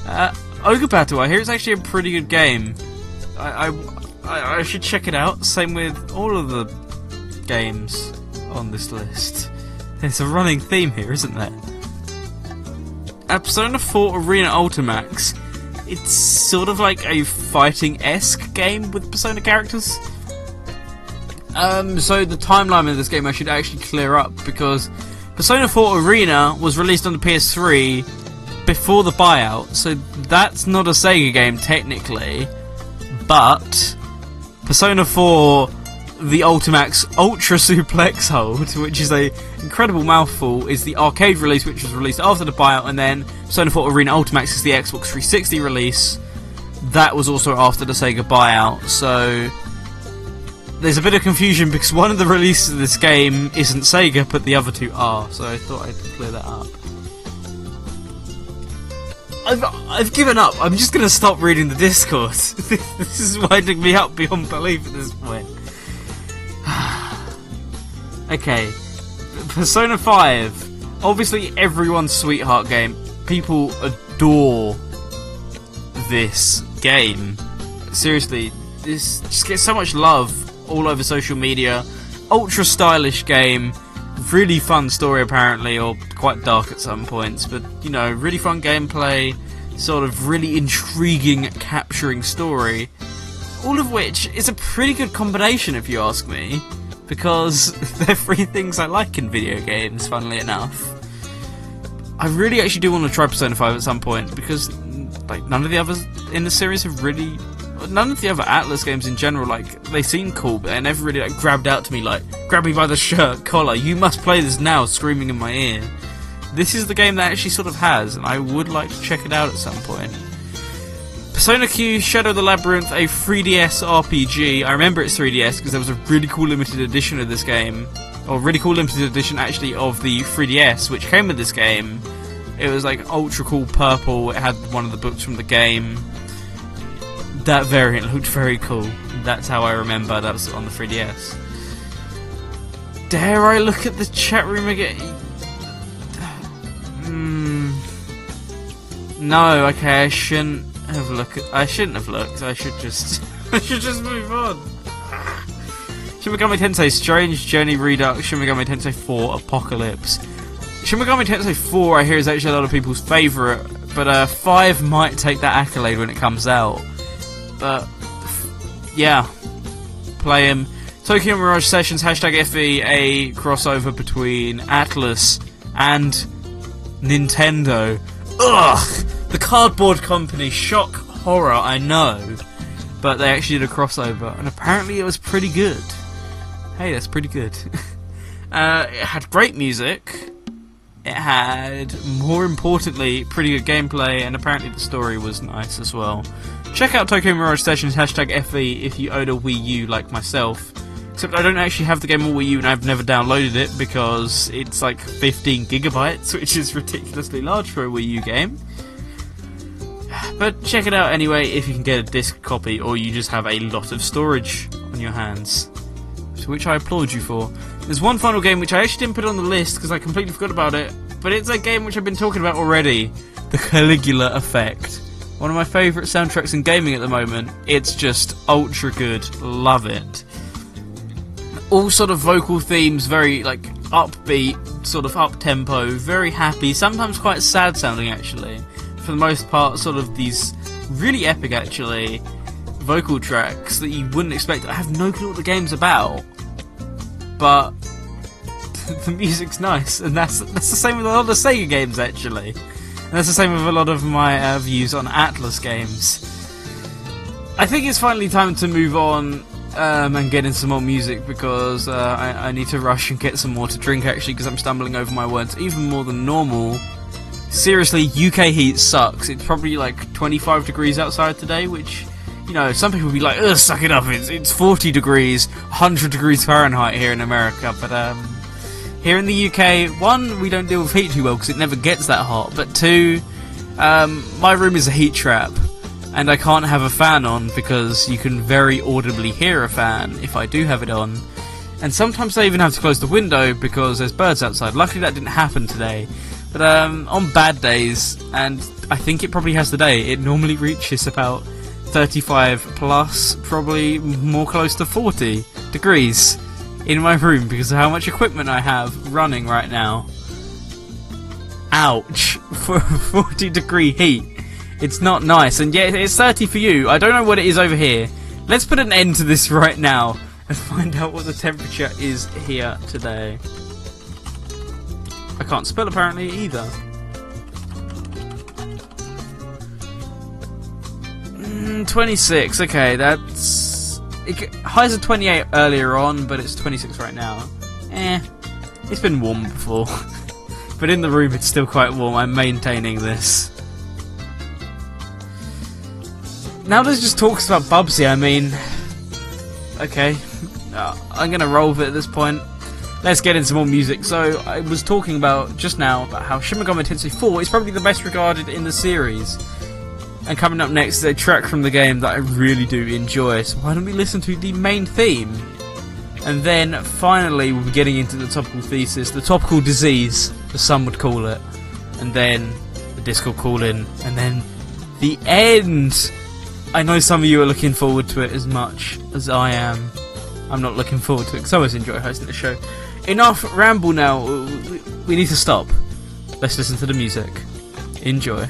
Uh, Ogre Battle, I hear it's actually a pretty good game. I, I, I should check it out. Same with all of the games on this list. There's a running theme here, isn't there? Persona four Arena Ultimax. It's sort of like a fighting-esque game with Persona characters. Um, so the timeline of this game I should actually clear up, because Persona four Arena was released on the P S three before the buyout, so that's not a Sega game technically, but Persona four the Ultimax Ultra Suplex Hold, which is a incredible mouthful, is the arcade release which was released after the buyout, and then Persona four Arena Ultimax is the Xbox three sixty release, that was also after the Sega buyout, so... there's a bit of confusion because one of the releases of this game isn't Sega, but the other two are, so I thought I'd clear that up. I've, I've given up. I'm just going to stop reading the Discord. This is winding me up beyond belief at this point. Okay. Persona five. Obviously everyone's sweetheart game. People adore this game. Seriously, this just gets so much love all over social media. Ultra stylish game, really fun story apparently, or quite dark at some points, but you know, really fun gameplay, sort of really intriguing, capturing story, all of which is a pretty good combination if you ask me, because they're three things I like in video games, funnily enough. I really actually do want to try Persona five at some point, because like none of the others in the series have really... none of the other Atlus games in general, like, they seem cool, but they never really, like, grabbed out to me, like, grab me by the shirt, collar, you must play this now, screaming in my ear. This is the game that actually sort of has, and I would like to check it out at some point. Persona Q Shadow of the Labyrinth, a three D S R P G. I remember it's three D S because there was a really cool limited edition of this game, or really cool limited edition, actually, of the three D S, which came with this game. It was, like, ultra cool purple, it had one of the books from the game. That variant looked very cool. That's how I remember that was on the three D S. Dare I look at the chat room again? Mm. No, okay, I shouldn't have looked. I shouldn't have looked. I should just. I should just move on. Shin Megami Tensei Strange Journey Redux, Shin Megami Tensei four Apocalypse. Shin Megami Tensei four, I hear, is actually a lot of people's favourite, but uh, five might take that accolade when it comes out. But, yeah, play him. Tokyo Mirage Sessions, hashtag F E, a crossover between Atlus and Nintendo. Ugh! The Cardboard Company, shock, horror, I know, but they actually did a crossover, and apparently it was pretty good. Hey, that's pretty good. uh, it had great music, it had, more importantly, pretty good gameplay, and apparently the story was nice as well. Check out Tokyo Mirage Sessions, hashtag F E, if you own a Wii U like myself. Except I don't actually have the game on Wii U and I've never downloaded it because it's like fifteen gigabytes, which is ridiculously large for a Wii U game. But check it out anyway if you can get a disc copy or you just have a lot of storage on your hands, which I applaud you for. There's one final game which I actually didn't put on the list because I completely forgot about it, but it's a game which I've been talking about already, The Caligula Effect. One of my favourite soundtracks in gaming at the moment. It's just ultra good, love it. All sort of vocal themes, very like upbeat, sort of up-tempo, very happy, sometimes quite sad sounding actually. For the most part, sort of these really epic actually vocal tracks that you wouldn't expect. I have no clue what the game's about, but the music's nice, and that's that's the same with a lot of Sega games actually. And that's the same with a lot of my uh, views on Atlus games. I think it's finally time to move on Um, and get in some more music because uh, I, I need to rush and get some more to drink actually, because I'm stumbling over my words even more than normal. Seriously, U K heat sucks. It's probably like twenty-five degrees outside today, which, you know, some people will be like, ugh, suck it up, it's, it's forty degrees, one hundred degrees Fahrenheit here in America, but um, here in the U K, one, we don't deal with heat too well because it never gets that hot, but two, um, my room is a heat trap. And I can't have a fan on because you can very audibly hear a fan if I do have it on. And sometimes I even have to close the window because there's birds outside. Luckily that didn't happen today. But um, on bad days, and I think it probably has today, it normally reaches about thirty-five plus, probably more close to forty degrees in my room because of how much equipment I have running right now. Ouch, for forty degree heat. It's not nice, and yet it's thirty for you. I don't know what it is over here. Let's put an end to this right now and find out what the temperature is here today. I can't spell apparently either. Mm, twenty-six, okay, that's... It, highs of twenty-eight earlier on, but it's twenty-six right now. Eh, it's been warm before. But in the room it's still quite warm. I'm maintaining this. Now there's just talks about Bubsy, I mean... Okay, uh, I'm gonna roll with it at this point. Let's get into more music. So, I was talking about, just now, about how Shin Megami Tensei four is probably the best regarded in the series. And coming up next is a track from the game that I really do enjoy, so why don't we listen to the main theme? And then, finally, we'll be getting into the topical thesis, the topical disease, as some would call it. And then, the Discord call-in, and then, the end! I know some of you are looking forward to it as much as I am. I'm not looking forward to it because I always enjoy hosting the show. Enough ramble now. We need to stop. Let's listen to the music. Enjoy.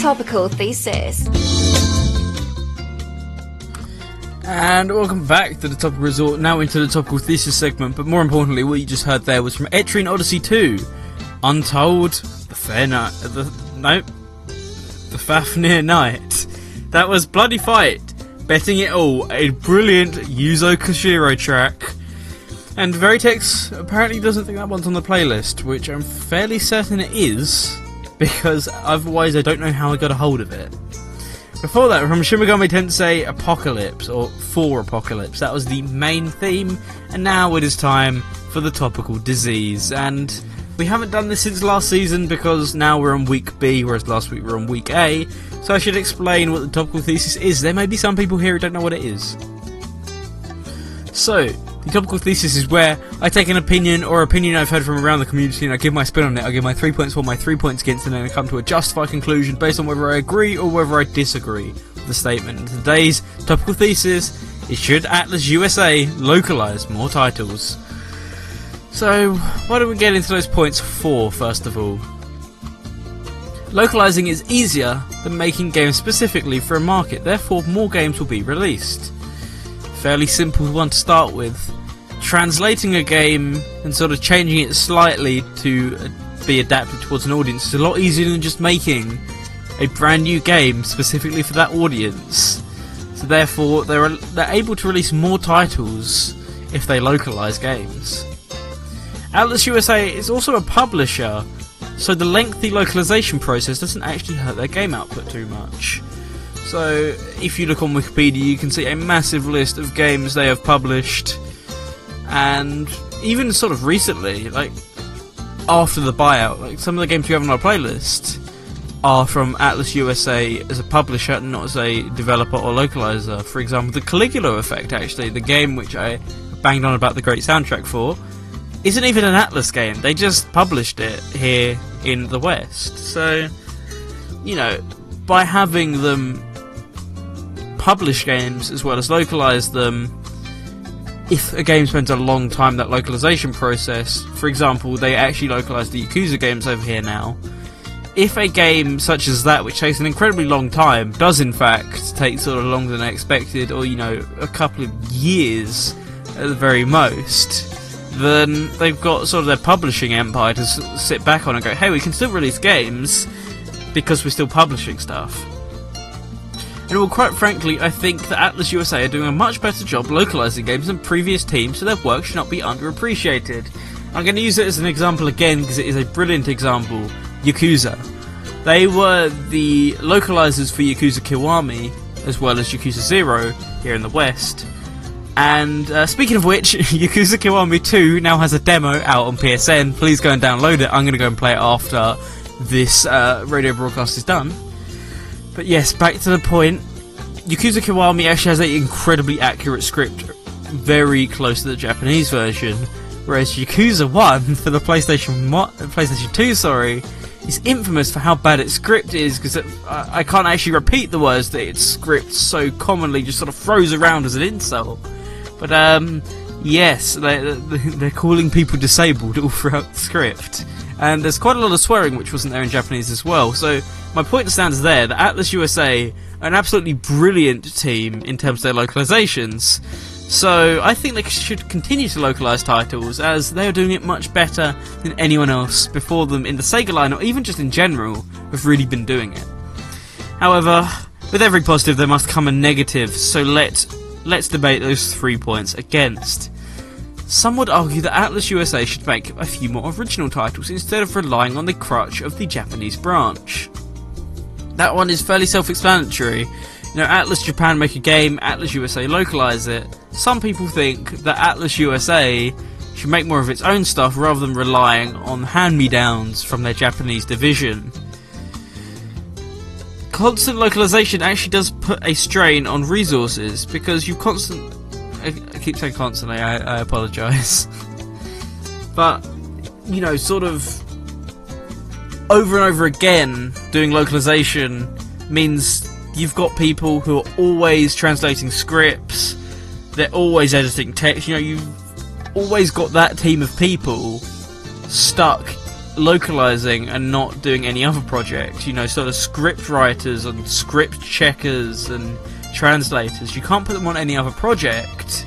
Topical Thesis. And welcome back to the Topical Resort, now into the Topical Thesis segment, but more importantly, what you just heard there was from Etrian Odyssey two, Untold, the Fair Night, the, no, the Fafnir Night. That was Bloody Fight, Betting It All, a brilliant Yuzo Koshiro track. And Veritex apparently doesn't think that one's on the playlist, which I'm fairly certain it is, because otherwise I don't know how I got a hold of it. Before that, from Shin Megami Tensei Apocalypse, or For Apocalypse, that was the main theme, and now it is time for the Topical Disease, and We haven't done this since last season because now we're on week B, whereas last week we were on week A, so I should explain what the topical thesis is. There may be some people here who don't know what it is. So, the topical thesis is where I take an opinion or opinion I've heard from around the community and I give my spin on it. I give my three points for, my three points against, and then I come to a justified conclusion based on whether I agree or whether I disagree with the statement. And today's topical thesis is, should Atlas U S A localise more titles? So, why don't we get into those points four, first of all. Localising is easier than making games specifically for a market, therefore more games will be released. Fairly simple one to start with. Translating a game and sort of changing it slightly to be adapted towards an audience is a lot easier than just making a brand new game specifically for that audience. So therefore, they're, they're able to release more titles if they localise games. Atlas U S A is also a publisher, so the lengthy localization process doesn't actually hurt their game output too much. So, if you look on Wikipedia, you can see a massive list of games they have published, and even sort of recently, like after the buyout, like some of the games we have on our playlist are from Atlas U S A as a publisher and not as a developer or localizer. For example, the Caligula Effect, actually, the game which I banged on about the great soundtrack for, isn't even an Atlas game, they just published it here in the West. So, you know, by having them publish games as well as localise them, if a game spends a long time that localisation process, for example, they actually localise the Yakuza games over here now, if a game such as that, which takes an incredibly long time, does in fact take sort of longer than I expected, or, you know, a couple of years at the very most, then they've got sort of their publishing empire to sit back on and go, hey, we can still release games because we're still publishing stuff. And well, quite frankly, I think that Atlas U S A are doing a much better job localising games than previous teams, so their work should not be underappreciated. I'm going to use it as an example again because it is a brilliant example. Yakuza. They were the localisers for Yakuza Kiwami as well as Yakuza Zero here in the West. And uh, speaking of which, Yakuza Kiwami two now has a demo out on P S N. Please go and download it. I'm going to go and play it after this uh, radio broadcast is done. But yes, back to the point. Yakuza Kiwami actually has an incredibly accurate script, very close to the Japanese version. Whereas Yakuza one for the PlayStation mo PlayStation two, sorry, is infamous for how bad its script is, because I, I can't actually repeat the words that its script so commonly just sort of throws around as an insult. But, um, yes, they're, they're calling people disabled all throughout the script. And there's quite a lot of swearing which wasn't there in Japanese as well. So, my point stands there that Atlas U S A are an absolutely brilliant team in terms of their localizations. So, I think they should continue to localize titles, as they are doing it much better than anyone else before them in the Sega line, or even just in general, have really been doing it. However, with every positive, there must come a negative, so let Let's debate those three points against. Some would argue that Atlas U S A should make a few more original titles instead of relying on the crutch of the Japanese branch. That one is fairly self-explanatory. You know, Atlas Japan make a game, Atlas U S A localise it. Some people think that Atlas U S A should make more of its own stuff rather than relying on hand-me-downs from their Japanese division. Constant localization actually does put a strain on resources, because you constant... I, I keep saying constantly, I, I apologise. But, you know, sort of over and over again doing localization means you've got people who are always translating scripts, they're always editing text, you know, you've always got that team of people stuck localizing and not doing any other projects, you know, sort of script writers and script checkers and translators. You can't put them on any other project,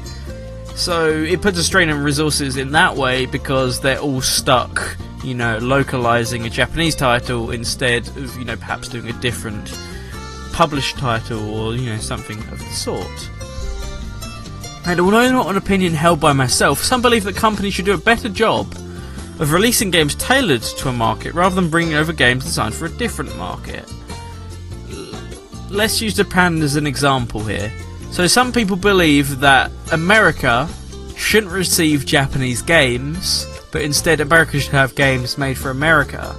so it puts a strain on resources in that way, because they're all stuck, you know, localizing a Japanese title instead of, you know, perhaps doing a different published title or, you know, something of the sort. And although not an opinion held by myself, some believe that companies should do a better job of releasing games tailored to a market rather than bringing over games designed for a different market. Let's use Japan as an example here. So some people believe that America shouldn't receive Japanese games but instead America should have games made for America.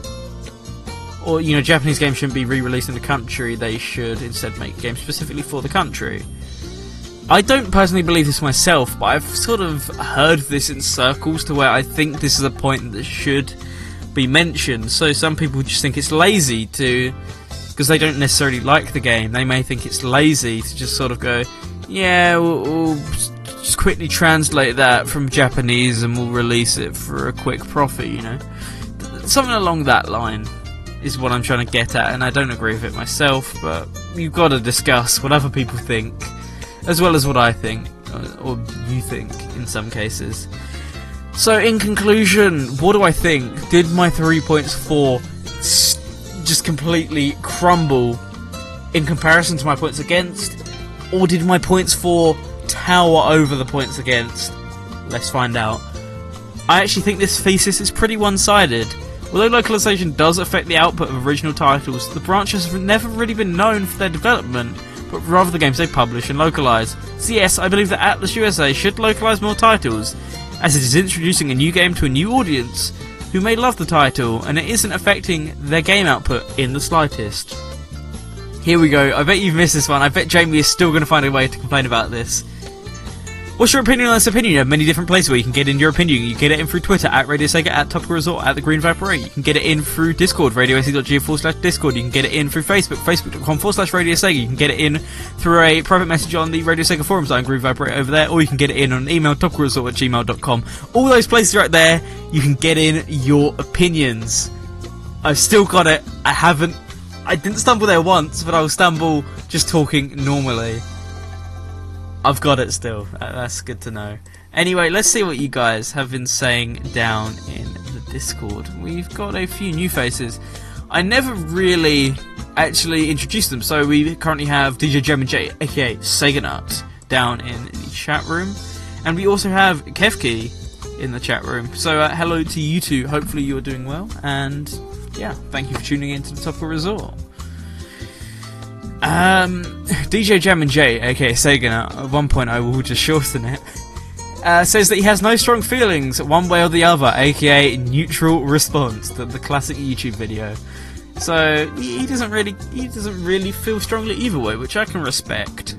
Or, you know, Japanese games shouldn't be re-released in the country, they should instead make games specifically for the country. I don't personally believe this myself, but I've sort of heard this in circles to where I think this is a point that should be mentioned. So some people just think it's lazy to, because they don't necessarily like the game, they may think it's lazy to just sort of go, yeah, we'll, we'll just quickly translate that from Japanese and we'll release it for a quick profit, you know. Something along that line is what I'm trying to get at, and I don't agree with it myself, but you've got to discuss what other people think, as well as what I think, or you think, in some cases. So in conclusion, what do I think? Did my three points for just completely crumble in comparison to my points against? Or did my points for tower over the points against? Let's find out. I actually think this thesis is pretty one-sided. Although localization does affect the output of original titles, the branches have never really been known for their development, but rather the games they publish and localise. So yes, I believe that Atlus U S A should localise more titles, as it is introducing a new game to a new audience who may love the title, and it isn't affecting their game output in the slightest. Here we go, I bet you've missed this one, I bet Jamie is still going to find a way to complain about this. What's your opinion on this opinion? You have many different places where you can get in your opinion. You can get it in through Twitter, at Radio Sega, at Topical Resort, at The Green Vaporate. You can get it in through Discord, radio s e dot g forward slash Discord. You can get it in through Facebook, facebook dot com forward slash Radio Sega. You can get it in through a private message on the Radio Sega forums, at Green Vaporate over there, or you can get it in on an email, topicalresort at gmail dot com. All those places right there, you can get in your opinions. I've still got it. I haven't. I didn't stumble there once, but I'll stumble just talking normally. I've got it still, that's good to know. Anyway, let's see what you guys have been saying down in the Discord. We've got a few new faces. I never really actually introduced them, so we currently have D J German J, aka Seganut, down in the chat room. And we also have Kevki in the chat room. So uh, hello to you two, hopefully you're doing well, and yeah, thank you for tuning in to the Topical Resort. Um, D J Jammin' J, aka Seganut, at one point I will just shorten it, uh, says that he has no strong feelings one way or the other, aka neutral response, the, the classic YouTube video. So he doesn't really, he doesn't really feel strongly either way, which I can respect.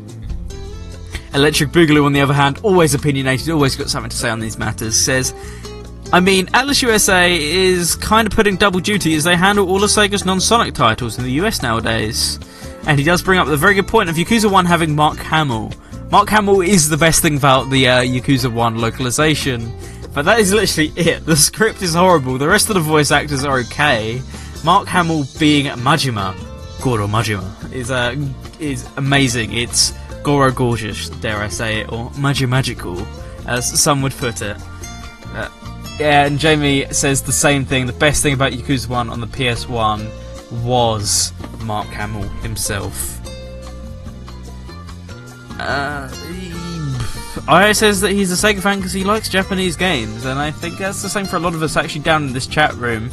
Electric Boogaloo, on the other hand, always opinionated, always got something to say on these matters, says, I mean, Atlus U S A is kind of putting double duty as they handle all of Sega's non-Sonic titles in the U S nowadays. And he does bring up the very good point of Yakuza one having Mark Hamill. Mark Hamill is the best thing about the uh, Yakuza one localization. But that is literally it. The script is horrible. The rest of the voice actors are okay. Mark Hamill being Majima, Goro Majima, is uh, is amazing. It's Goro gorgeous, dare I say it, or Majimagical, as some would put it. Uh, yeah, and Jamie says the same thing. The best thing about Yakuza one on the P S one was Mark Hamill himself. Uh, Io says that he's a Sega fan because he likes Japanese games, and I think that's the same for a lot of us actually down in this chat room.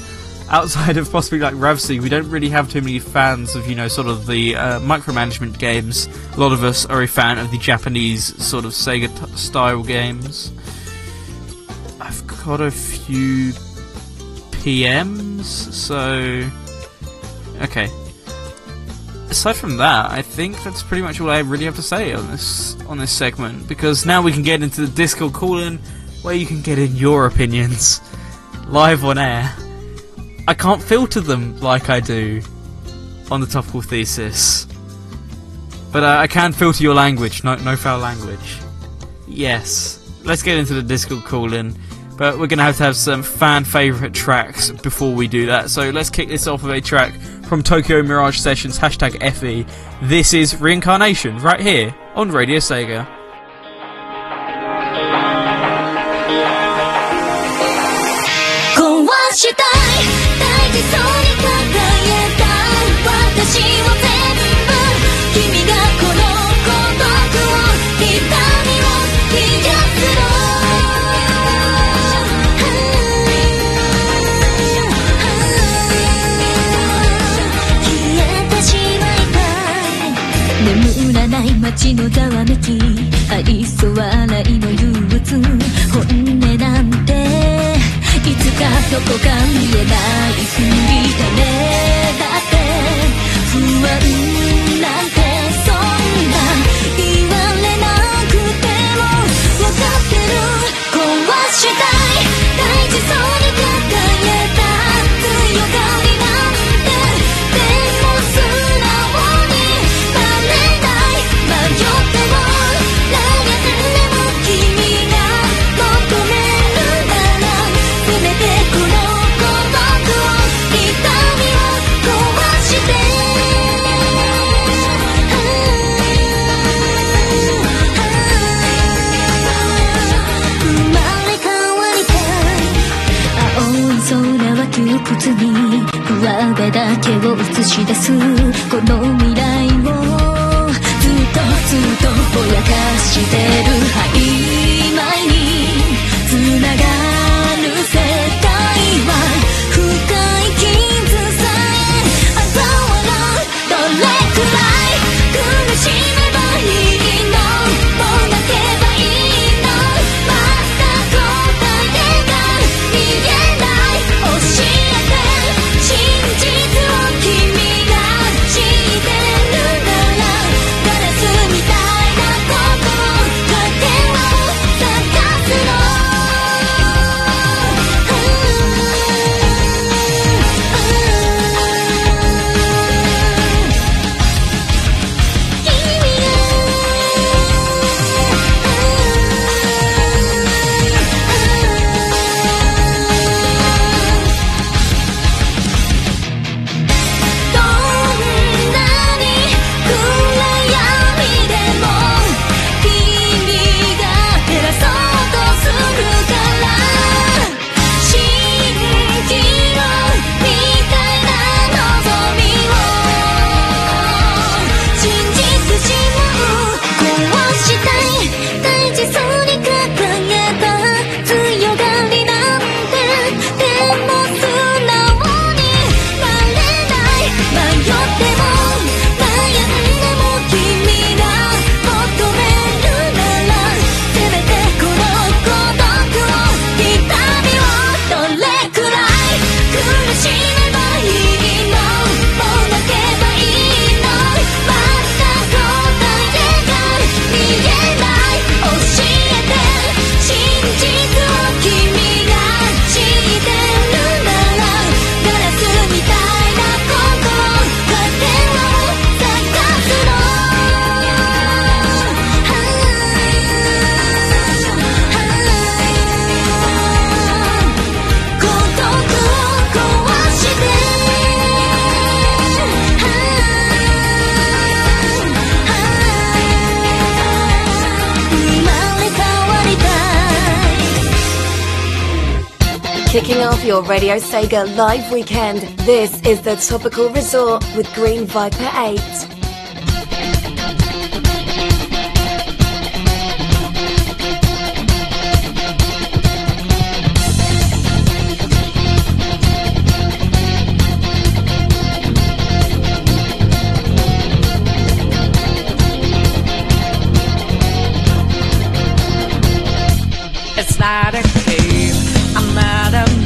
Outside of possibly like Ravsy, we don't really have too many fans of, you know, sort of the uh, micromanagement games. A lot of us are a fan of the Japanese sort of Sega style games. I've got a few P Ms, so okay. Aside from that, I think that's pretty much all I really have to say on this on this segment, because now we can get into the Discord call-in where you can get in your opinions live on air. I can't filter them like I do on the Topical Thesis, but uh, I can filter your language. No, no foul language. Yes, let's get into the Discord call-in, but we're going to have to have some fan favourite tracks before we do that, so let's kick this off with a track from Tokyo Mirage Sessions, hashtag F E. This is Reincarnation, right here on Radio Sega.街のざわめき愛想笑いの憂鬱本音なんていどこか見えない振りだね。だって不安なんてそんな言われなくても分かってる。壊したい大事そうに抱えた強がりなんて、でも素直にバレない迷っても流れても君が求めるなら、せめてこの孤独を痛みを壊して、生まれ変わりたい。青い空は窮屈に上辺だけを映し出す。この未来をずっとずっとぼやかしてる。曖昧につながる世界は深い傷さえ嘲笑う。どれくらい苦しめばいいの、もう泣けばいいの、また答えが見えない。教えて真実を君が知ってるなら、ガラスみたいな心影を探すの。Kicking off your Radio Sega live weekend, this is the Tropical Resort with Green Viper eight. And I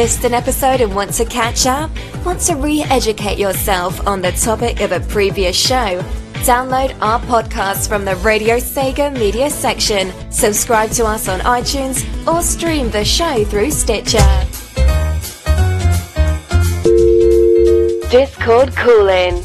missed an episode and want to catch up? Want to re-educate yourself on the topic of a previous show? Download our podcast from the Radio Sega Media section. Subscribe to us on iTunes or stream the show through Stitcher. Discord Call-In.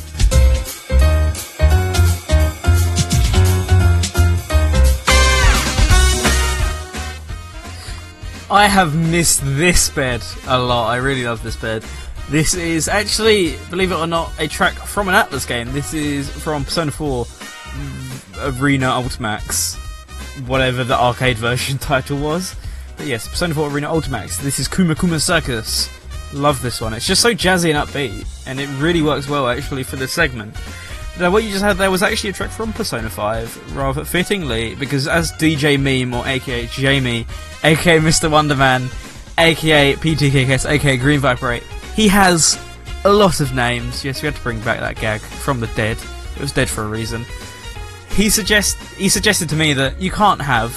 I have missed this bed a lot. I really love this bed. This is actually, believe it or not, a track from an Atlus game. This is from Persona four Arena Ultimax, whatever the arcade version title was. But yes, Persona four Arena Ultimax. This is Kuma Kuma Circus. Love this one. It's just so jazzy and upbeat, and it really works well actually for this segment. Now, what you just had there was actually a track from Persona five, rather fittingly, because as D J Meme, or aka Jamie, aka Mister Wonderman, aka P T K S, aka Green Vibrate, he has a lot of names. Yes, we had to bring back that gag from the dead. It was dead for a reason. He suggest he suggested to me that you can't have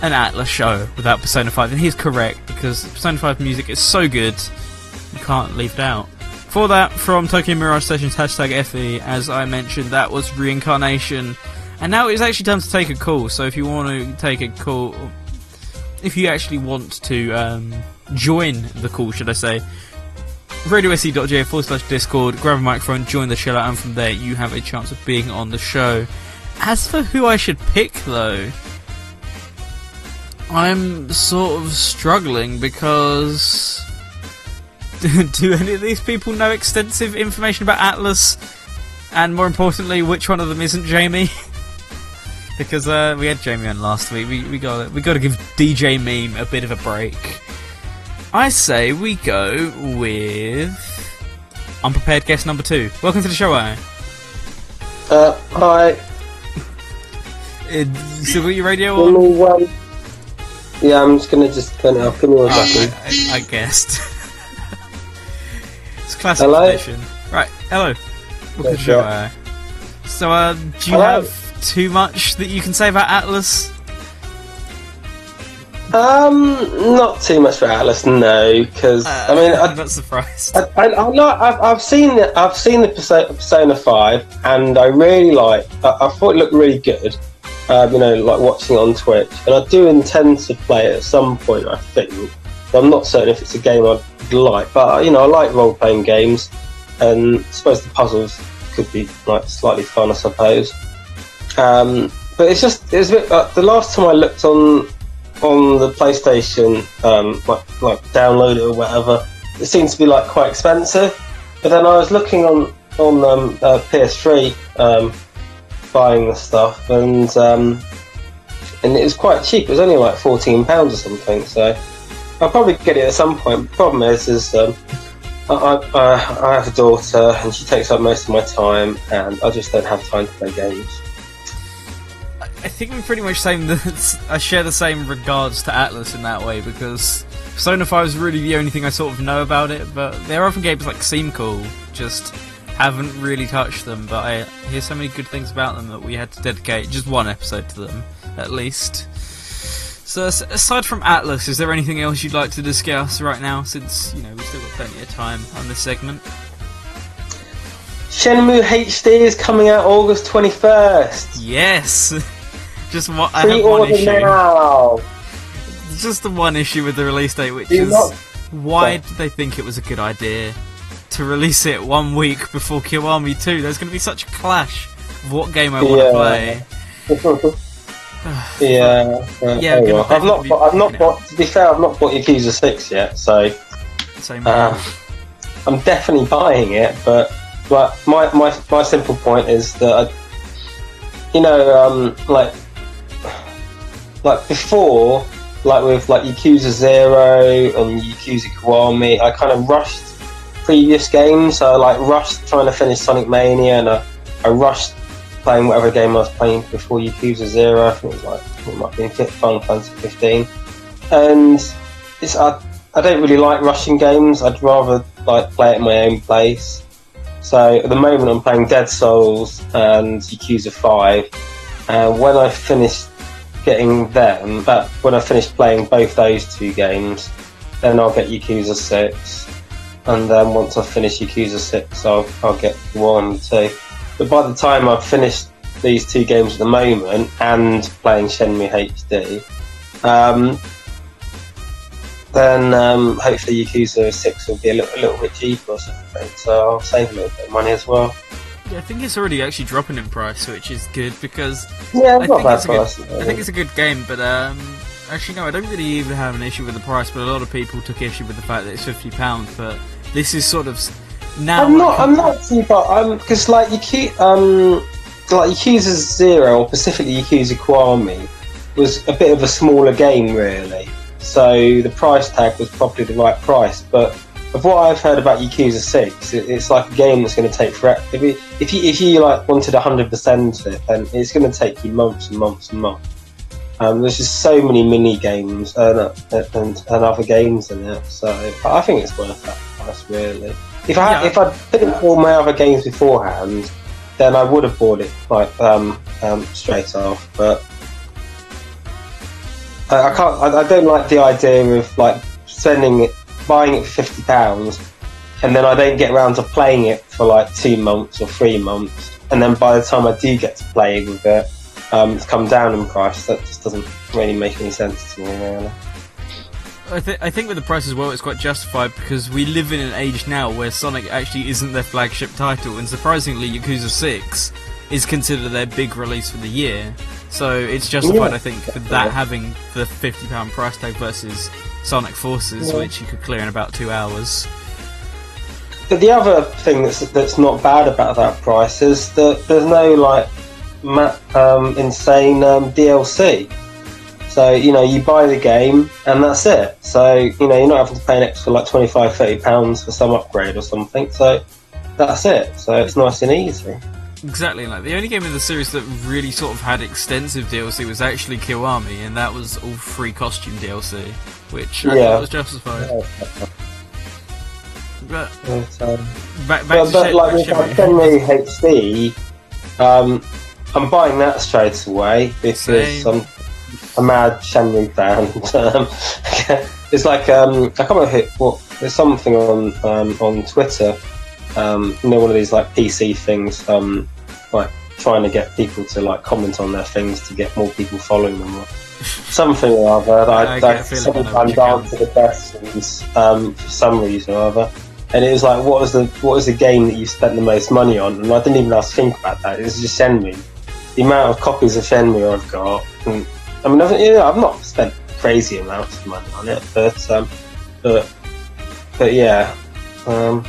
an Atlus show without Persona five, and he's correct, because Persona five music is so good, you can't leave it out. For that, from Tokyo Mirage Sessions, hashtag F E, as I mentioned, that was Reincarnation. And now it's actually time to take a call, so if you want to take a call, if you actually want to um, join the call, should I say, radio S E dot J A forward slash Discord, grab a microphone, join the show, and from there you have a chance of being on the show. As for who I should pick, though, I'm sort of struggling because... do any of these people know extensive information about Atlus? And more importantly, which one of them isn't Jamie? Because uh, we had Jamie on last week. We we got we got to give D J Meme a bit of a break. I say we go with unprepared guest number two. Welcome to the show, I. Uh, hi. You still got your radio on? Yeah, I'm just gonna just turn it off. Give me one second. I, I guessed. Classic edition. Right, hello. Welcome to the show. Right. So, uh, do you hello. have too much that you can say about Atlus? Um, not too much about Atlus, no. Because uh, I mean, I'm I, not surprised. I, I, I'm not. I've, I've seen. The, I've seen the Persona five, and I really like. I, I thought it looked really good. Uh, you know, like watching on Twitch, and I do intend to play it at some point. I think. I'm not certain if it's a game I'd like, but you know, I like role-playing games, and I suppose the puzzles could be like slightly fun, I suppose. Um, but it's just it's a bit. Uh, the last time I looked on on the PlayStation, um, like like download it or whatever, it seemed to be like quite expensive. But then I was looking on on um, uh, P S three, um, buying the stuff, and um, and it was quite cheap. It was only like fourteen pounds or something. So. I'll probably get it at some point. The problem is, is um, I, I, I have a daughter and she takes up most of my time, and I just don't have time to play games. I think we're pretty much saying that I share the same regards to Atlus in that way, because Persona five is really the only thing I sort of know about it, but there are other games like Seem Cool, just haven't really touched them, but I hear so many good things about them that we had to dedicate just one episode to them, at least. So aside from Atlus, is there anything else you'd like to discuss right now, since, you know, we've still got plenty of time on this segment? Shenmue H D is coming out August twenty-first. Yes. Just what I have one issue. Now. Just the one issue with the release date, which Do is not... why did they think it was a good idea to release it one week before Kiwami two? There's going to be such a clash of what game I want yeah. to play. yeah, uh, yeah. Anyway. Gonna, I've not, bought, I've not bought. To be fair, I've not bought Yakuza six yet, so uh, I'm definitely buying it. But, but my, my my simple point is that I, you know, um, like like before, like with like Yakuza zero and Yakuza Kiwami, I kind of rushed previous games. I like rushed trying to finish Sonic Mania, and I, I rushed. playing whatever game I was playing before Yakuza zero, I think it was like, it might be Final Fantasy fifteen, and it's, I, I don't really like rushing games, I'd rather like play it in my own place, so at the moment I'm playing Dead Souls and Yakuza five, and uh, when I finished getting them, but when I finished playing both those two games, then I'll get Yakuza six, and then once I finish Yakuza six I'll, I'll get one, two. But by the time I've finished these two games at the moment and playing Shenmue H D, um, then um, hopefully Yakuza six will be a little, a little bit cheaper or something, so I'll save a little bit of money as well. Yeah, I think it's already actually dropping in price, which is good because yeah, I, think it's a good, I think it's a good game, but um, actually no, I don't really even have an issue with the price, but a lot of people took issue with the fact that it's fifty pounds, but this is sort of now... I'm not, I'm not too far, because um, like you keep... Um, Like Yakuza Zero, or specifically Yakuza Kiwami, was a bit of a smaller game really, so the price tag was probably the right price. But of what I've heard about Yakuza six, it's like a game that's going to take forever. If you if you, if you like wanted one hundred percent it, then it's going to take you months and months and months. Um, there's just so many mini games and, and and other games in it, so I think it's worth that price really. If I had, yeah. if I didn't all my other games beforehand, then I would have bought it like um, um, straight off, but I, I can't. I, I don't like the idea of like sending it, buying it for fifty pounds, and then I don't get around to playing it for like two months or three months, and then by the time I do get to play with it, um, it's come down in price. That just doesn't really make any sense to me, really. I, th- I think with the price as well, it's quite justified because we live in an age now where Sonic actually isn't their flagship title, and surprisingly Yakuza six is considered their big release for the year, so it's justified, yeah, I think, for that, yeah, having the fifty pound price tag versus Sonic Forces, yeah, which you could clear in about two hours. But the other thing that's that's not bad about that price is that there's no like ma- um, insane um, D L C. So, you know, you buy the game and that's it. So, you know, you're not having to pay an extra like twenty-five, thirty pounds for some upgrade or something. So that's it. So it's nice and easy. Exactly. Like the only game in the series that really sort of had extensive D L C was actually Kiwami, and that was all free costume D L C, which I, yeah, thought was justified. Yeah. But, but, um, back, back but, to but shape, like with Shenmue H D, um, I'm buying that straight away because I'm... a mad Shenmue fan. Um, it's like um, I can't remember what. There's something on um, on Twitter. Um, you know, one of these like P C things, um, like trying to get people to like comment on their things to get more people following them, or something or other. I, I, I sometimes answer the questions um, for some reason or other. And it was like, what was the what was the game that you spent the most money on? And I didn't even have to think about that. It was just Shenmue. The amount of copies of Shenmue I've got. And, I mean, I've, you know, I've not spent crazy amounts of money on it, but um, but but yeah, um,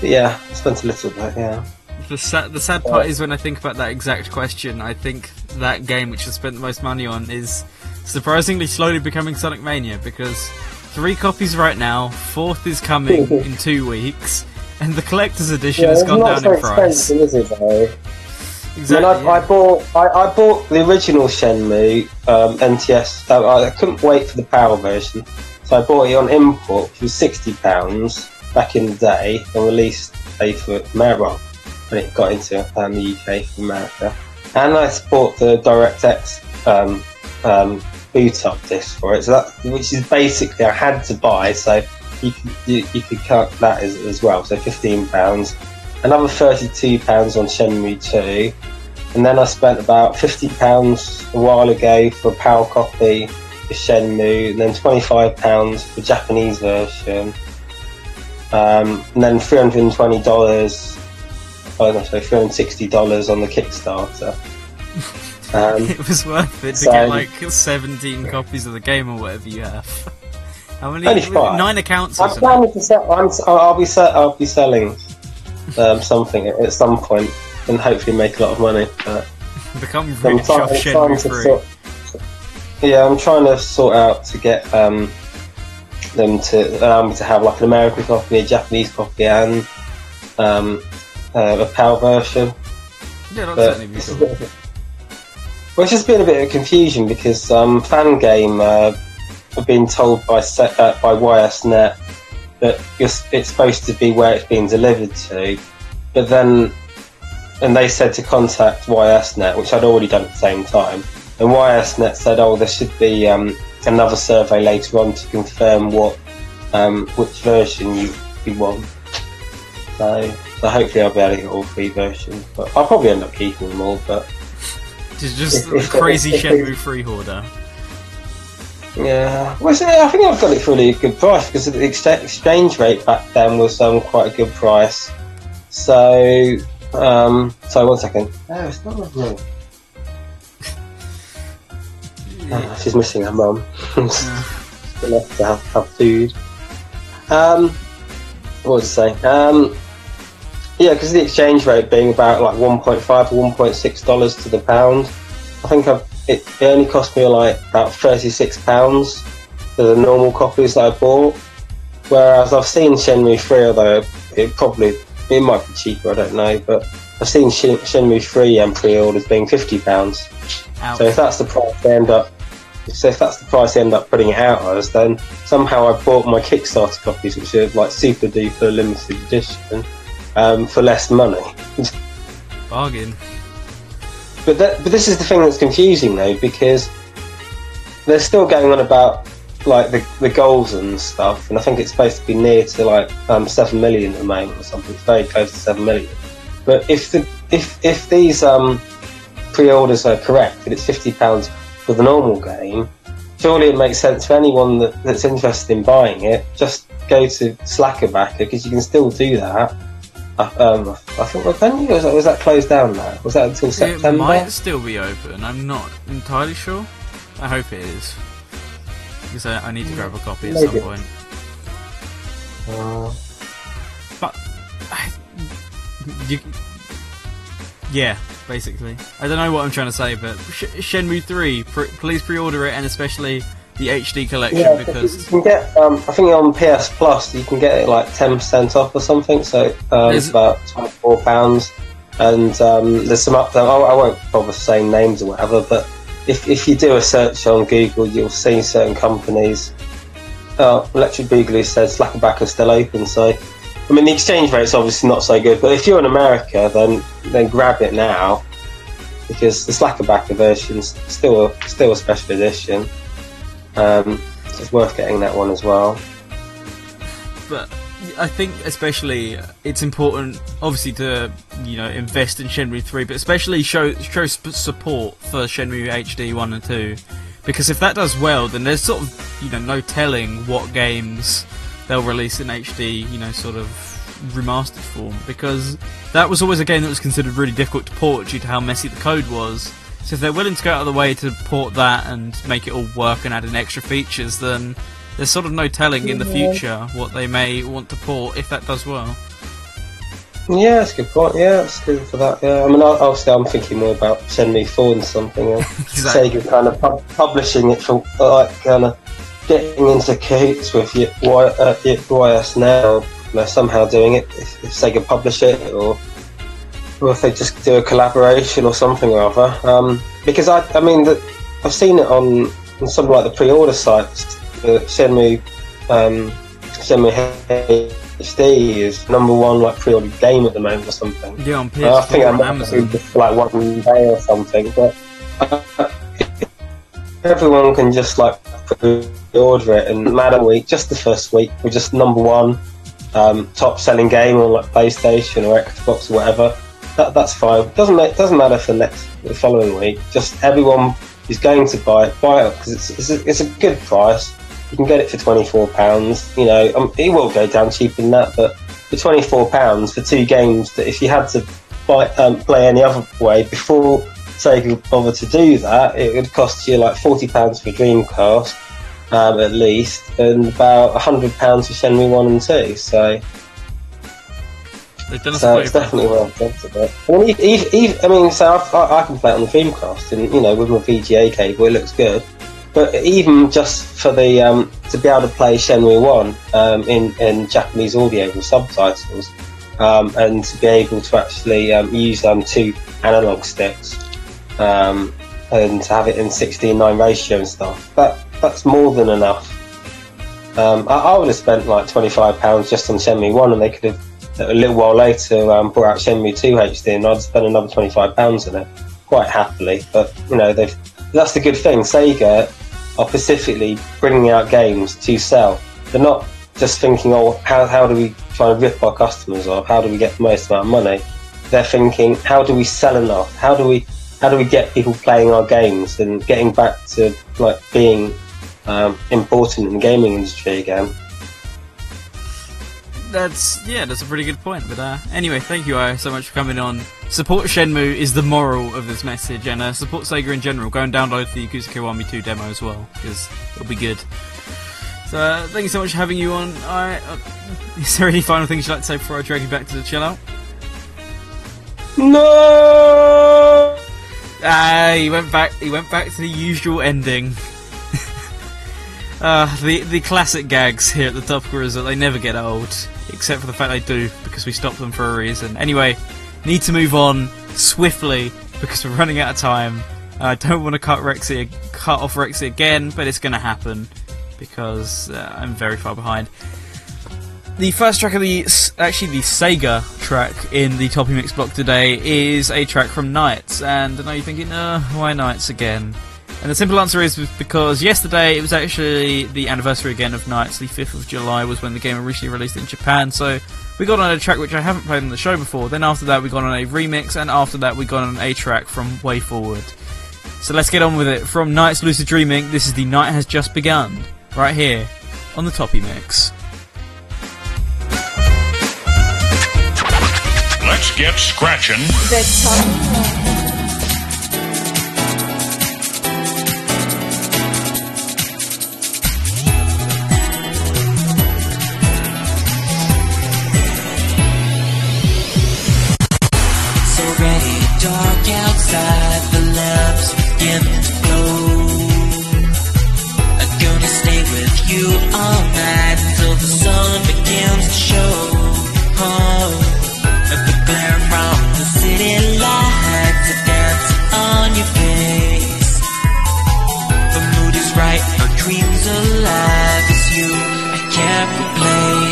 but yeah, I spent a little bit. Yeah. The sad, the sad part is when I think about that exact question, I think that game which I spent the most money on is surprisingly slowly becoming Sonic Mania, because three copies right now, fourth is coming in two weeks, and the collector's edition yeah, has gone down so in price. Is it, though? Exactly. I, mean, I, I bought I, I bought the original Shenmue um, N T S. So I, I couldn't wait for the P A L version, so I bought it on import for sixty pounds back in the day, and released pay for it from America when it got into um, the U K from America. And I bought the DirectX um, um, boot up disc for it, so that which is basically I had to buy, so you could you, you could cut that as, as well. So fifteen pounds. Another thirty-two pounds on Shenmue two, and then I spent about fifty pounds a while ago for a P A L copy for Shenmue, and then twenty-five pounds for the Japanese version, um, and then three hundred twenty dollars, oh no, sorry, three hundred sixty dollars on the Kickstarter. Um, it was worth it to so, get like seventeen copies of the game or whatever you have. How many? Only five. Nine accounts or something. I'm planning to sell, I'm, I'll, be sell, I'll be selling... Um, something at some point, and hopefully make a lot of money. But become rich off Shenmue three. Sort, yeah, I'm trying to sort out to get um, them to um, to have like an American copy, a Japanese copy, and um, uh, a P A L version. Yeah, that's certainly beautiful. Well, it's just been a bit of confusion because um, Fangame uh, have been told by uh, by Y S Net. That it's supposed to be where it's being delivered to, but then, and they said to contact Y S Net, which I'd already done at the same time, and Y S Net said, oh, there should be um, another survey later on to confirm what um, which version you, you want. So, so hopefully I'll be able to get all three versions, but I'll probably end up keeping them all. But it's just it's, it's, crazy it's, it's, Shenmue freehoarder. Yeah, well, I think I've got it for really a good price because the exchange rate back then was um, quite a good price. So, um, so one second. Oh, it's not lovely. Oh, she's missing her mum. She's gonna have to have, have food. Um, what was I saying? Um, yeah, because the exchange rate being about like one point five or one point six dollars to the pound, I think I've. It only cost me like about thirty-six pounds for the normal copies that I bought. Whereas I've seen Shenmue three, although it probably it might be cheaper, I don't know. But I've seen Shen Shenmue three and pre-orders being fifty pounds. So if that's the price they end up, so if that's the price they end up putting it out as, then somehow I bought my Kickstarter copies, which are like super duper limited edition, um, for less money. Bargain. But, that, but this is the thing that's confusing though, because they're still going on about like the, the goals and stuff, and I think it's supposed to be near to like um, seven million at the moment or something. It's very close to seven million. But if the if if these um, pre-orders are correct, that it's fifty pounds for the normal game, surely it makes sense for anyone that, that's interested in buying it. Just go to Slackerbacker because you can still do that. Um, I think well, can you? Was that, was that closed down now? Was that until September? It might still be open. I'm not entirely sure. I hope it is, because I, I need to grab a copy at Maybe. some point. Uh, but I, you, yeah, basically, I don't know what I'm trying to say, but Sh Shenmue three, pre please pre-order it, and especially the H D collection, yeah, because you can get, um, I think on P S Plus you can get it like ten percent off or something, so um, it's about twenty-four pounds, and um, there's some up there, I, I won't bother saying names or whatever, but if, if you do a search on Google you'll see certain companies. uh, Electric Boogaloo says Slackerbacker is still open, so I mean the exchange rate's obviously not so good, but if you're in America then then grab it now, because the Slackerbacker version's still a, still a special edition. Um, it's worth getting that one as well. But I think especially it's important, obviously, to you know invest in Shenmue three, but especially show show support for Shenmue H D one and two, because if that does well, then there's sort of you know no telling what games they'll release in H D, you know, sort of remastered form, because that was always a game that was considered really difficult to port due to how messy the code was. So if they're willing to go out of the way to port that and make it all work and add in extra features, then there's sort of no telling in the future what they may want to port if that does well. Yeah, that's a good point. Yeah, that's good for that. Yeah, I mean, obviously, I'm thinking more about Shenmue four and something, and exactly. Sega kind of pub publishing it for like kind of getting into cahoots with your Y S now, you know, somehow doing it if, if Sega publish it, or. Well, if they just do a collaboration or something or other, um, because I, I mean, the, I've seen it on, on some like the pre-order sites. The Shenmue, um, Shenmue H D is number one like pre-order game at the moment or something. Yeah, on P S four, uh, I think I might Amazon. Do just like one day or something, but uh, everyone can just like pre-order it, and Madam Week, just the first week, we're just number one um, top-selling game on like PlayStation or Xbox or whatever. That, that's fine. Doesn't make, doesn't matter for next the following week. Just everyone is going to buy it, buy it because it's it's a, it's a good price. You can get it for twenty four pounds. You know, um, it will go down cheaper than that, but for twenty four pounds for two games that if you had to buy um, play any other way before Sega bothered to do that, it would cost you like forty pounds for Dreamcast um, at least, and about a hundred pounds for Shenmue one and two. So. So it's definitely worth it. I mean, even, even, I mean so I've, I, I can play it on the Dreamcast, and you know, with my V G A cable, it looks good. But even just for the um, to be able to play Shenmue One um, in in Japanese audio with subtitles, um, and to be able to actually um, use um, two analog sticks, um, and to have it in sixteen nine ratio and stuff, that that's more than enough. Um, I, I would have spent like twenty five pounds just on Shenmue One, and they could have. A little while later, um, brought out Shenmue two H D, and I'd spend another twenty-five pounds on it quite happily. But you know, they've, that's the good thing. Sega are specifically bringing out games to sell. They're not just thinking, oh, how, how do we try and rip our customers off? How do we get the most amount of money? They're thinking, how do we sell enough? How do we how do we get people playing our games and getting back to like being um, important in the gaming industry again? That's yeah, that's a pretty good point. But uh, anyway, thank you Io so much for coming on. Support Shenmue is the moral of this message, and uh, support Sega in general. Go and download the Yakuza Kiwami two demo as well, because it'll be good. So uh, thank you so much for having you on. Right, uh, is there any final things you'd like to say before I drag you back to the chill out? No. Ah, he went back. He went back to the usual ending. Uh, the the classic gags here at the Top Gear is that they never get old, except for the fact they do, because we stopped them for a reason. Anyway, need to move on swiftly because we're running out of time. I uh, don't want to cut Rexy, cut off Rexy again, but it's going to happen because uh, I'm very far behind. The first track of the actually the Sega track in the Toppy Mix block today is a track from Knights, and I know you're thinking, uh, why Knights again? And the simple answer is because yesterday it was actually the anniversary again of Knights. The fifth of July was when the game originally released in Japan, so we got on a track which I haven't played on the show before. Then after that we got on a remix, and after that we got on a track from Way Forward. So let's get on with it. From Knights Lucid Dreaming, this is The Night Has Just Begun, right here on the Toppy Mix. Let's get scratching. The Toppy Mix. Dark outside, the lamps begin to glow. I'm gonna stay with you all night till the sun begins to show. Oh, at the glare from the city lights, a dance on your face. The mood is right, our dreams alive. It's you I can't replace.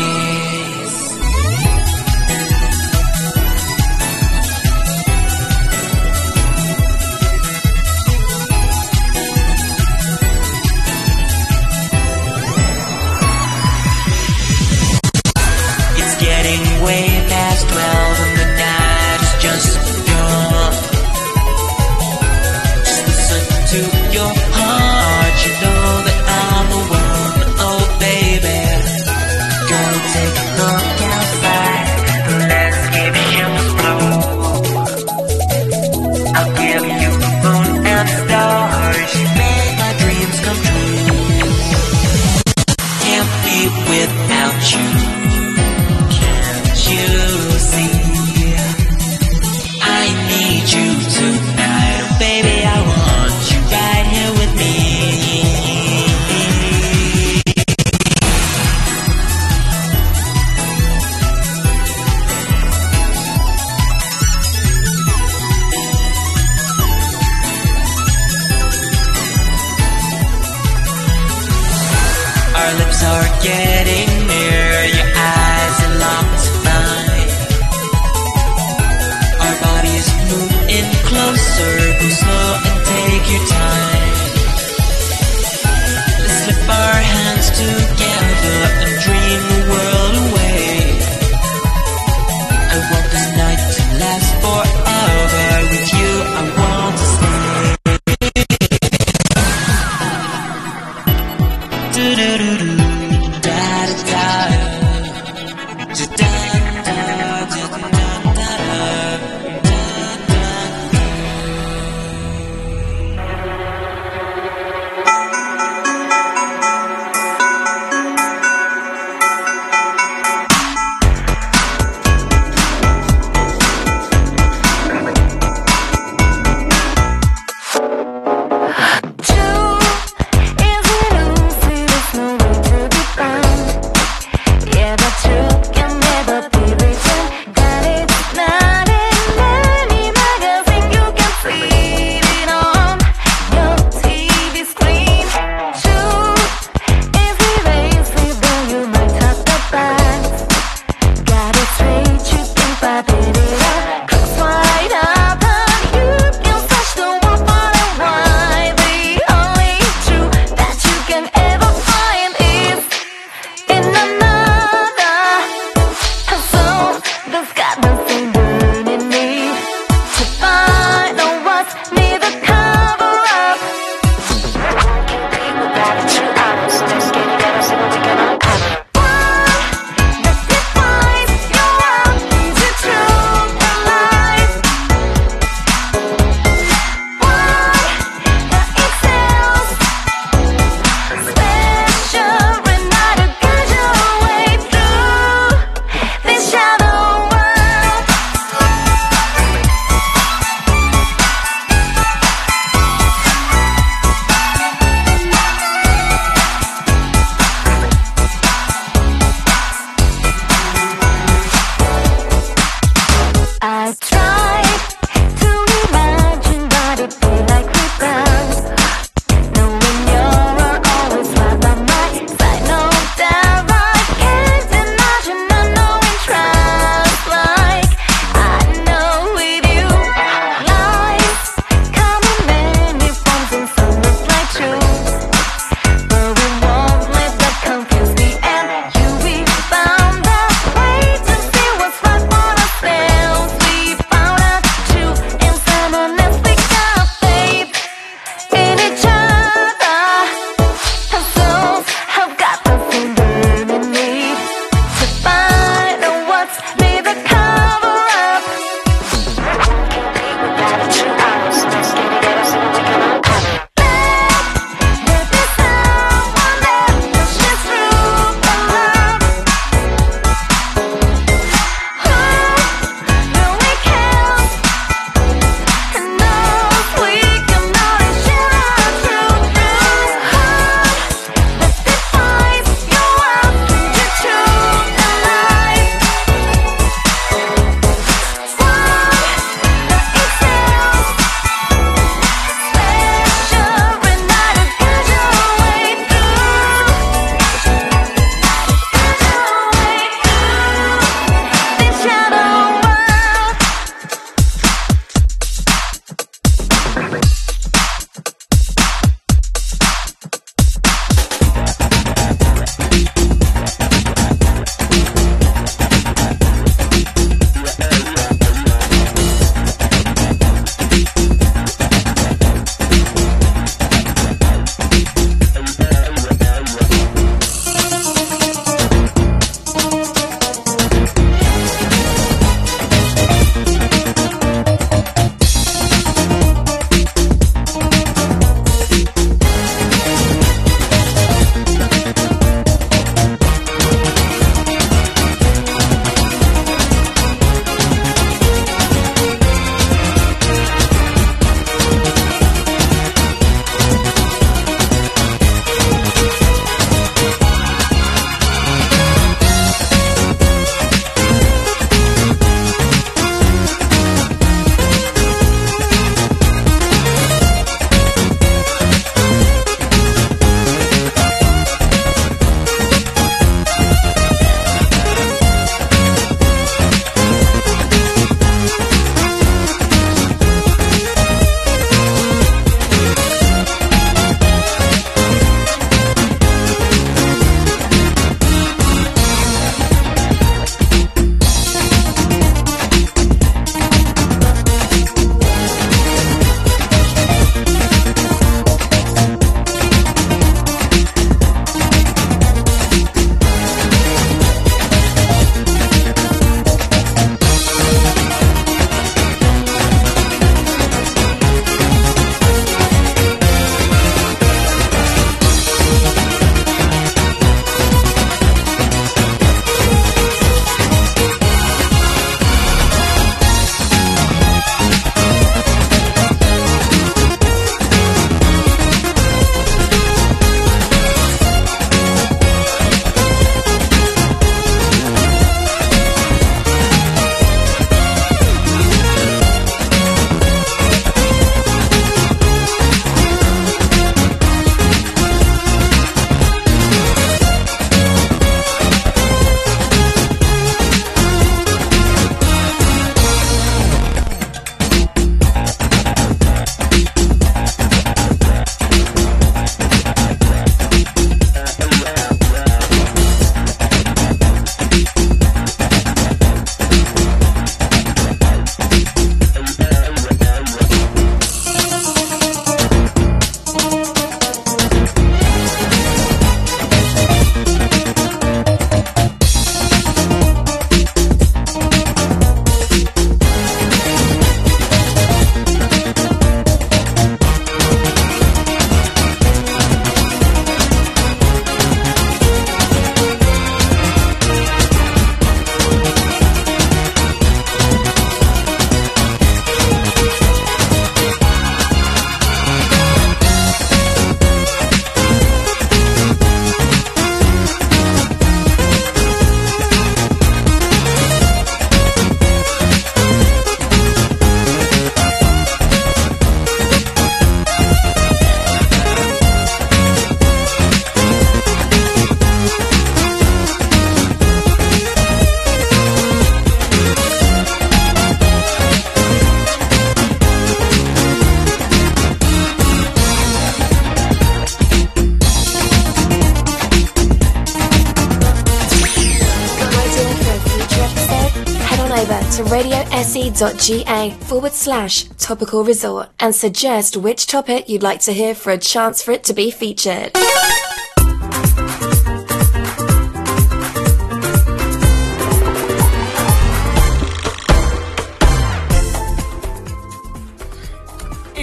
radio S E dot G A forward slash topical resort and suggest which topic you'd like to hear for a chance for it to be featured.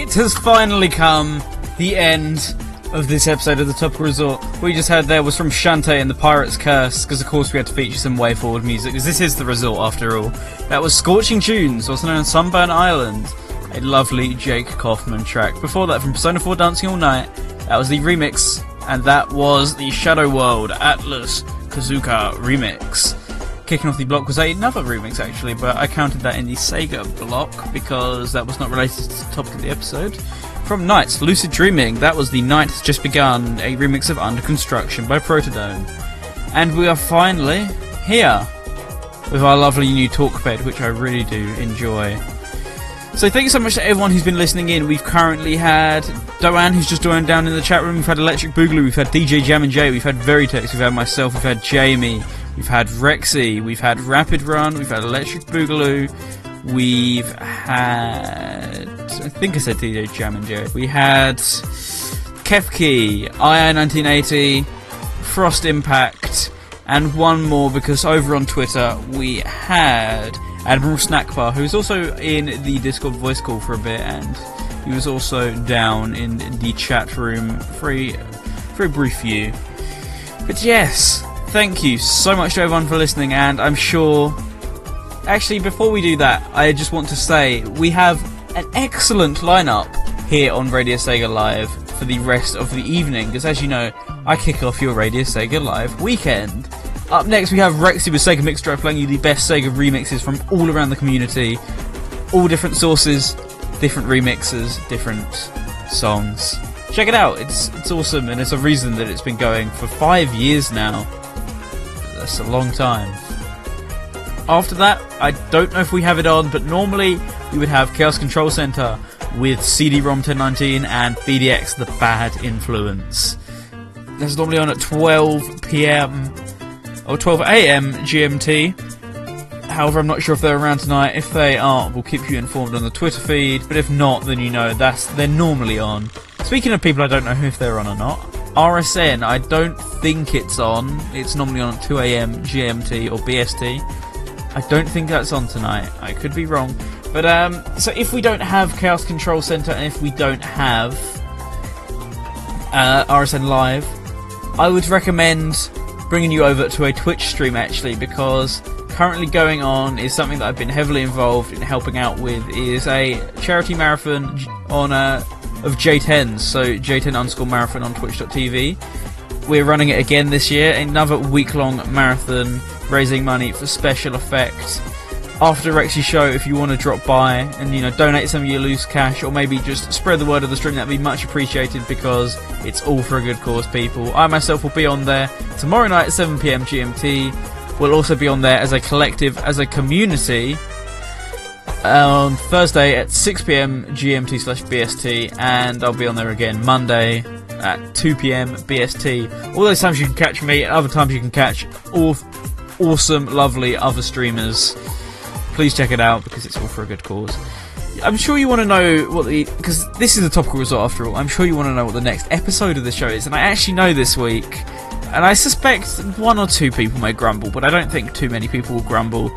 It has finally come. The end of this episode of The Topical Resort. What you just heard there was from Shantae and the Pirate's Curse, because of course we had to feature some way forward music, because this is The Resort after all. That was Scorching Tunes, also known as Sunburn Island, a lovely Jake Kaufman track. Before that, from Persona four Dancing All Night, that was the remix, and that was the Shadow World Atlas Kazuka remix. Kicking off the block was another remix actually, but I counted that in the Sega block because that was not related to the topic of the episode. From Nights, Lucid Dreaming, that was the Night Has Just Begun, a remix of Under Construction by Protodome. And we are finally here with our lovely new talk bed, which I really do enjoy. So thank you so much to everyone who's been listening in. We've currently had Doan, who's just joined down in the chat room. We've had Electric Boogaloo, we've had D J Jam and Jay, we've had Veritex, we've had myself, we've had Jamie, we've had Rexy, we've had Rapid Run, we've had Electric Boogaloo, we've had... I think I said D J Jam and Joe. We had Kefki, I I nineteen eighty, Frost Impact, and one more, because over on Twitter we had Admiral Snackbar, who was also in the Discord voice call for a bit, and he was also down in the chat room for a, for a brief view. But yes... thank you so much to everyone for listening, and I'm sure... actually, before we do that, I just want to say we have an excellent lineup here on Radio Sega Live for the rest of the evening, because as you know, I kick off your Radio Sega Live weekend. Up next, we have Rexy with Sega Mix Drive, playing you the best Sega remixes from all around the community. All different sources, different remixes, different songs. Check it out, it's it's awesome, and it's a reason that it's been going for five years now. That's a long time. After that, I don't know if we have it on, but normally we would have Chaos Control Center with C D ROM ten nineteen and B D X The Bad Influence. That's normally on at twelve p m or twelve a m G M T. However, I'm not sure if they're around tonight. If they aren't, we'll keep you informed on the Twitter feed, but if not, then you know that's they're normally on. Speaking of people I don't know if they're on or not, R S N, I don't think it's on. It's normally on at two a m G M T or B S T. I don't think that's on tonight. I could be wrong. But, um, so if we don't have Chaos Control Center and if we don't have uh, R S N Live, I would recommend bringing you over to a Twitch stream, actually, because currently going on is something that I've been heavily involved in helping out with, is a charity marathon on a... of J ten, so J ten underscore marathon on twitch dot t v. We're running it again this year, another week-long marathon raising money for Special Effects. After Rexy's show, if you want to drop by and, you know, donate some of your loose cash, or maybe just spread the word of the stream, that'd be much appreciated, because it's all for a good cause, people. I myself will be on there tomorrow night at seven p m G M T. We'll also be on there as a collective, as a community, on um, Thursday at six p m G M T slash B S T, and I'll be on there again Monday at two p m B S T. All those times you can catch me, and other times you can catch all awesome, lovely other streamers. Please check it out, because it's all for a good cause. I'm sure you want to know what the... because this is The Topical Resort after all. I'm sure you want to know what the next episode of the show is, and I actually know this week, and I suspect one or two people may grumble, but I don't think too many people will grumble.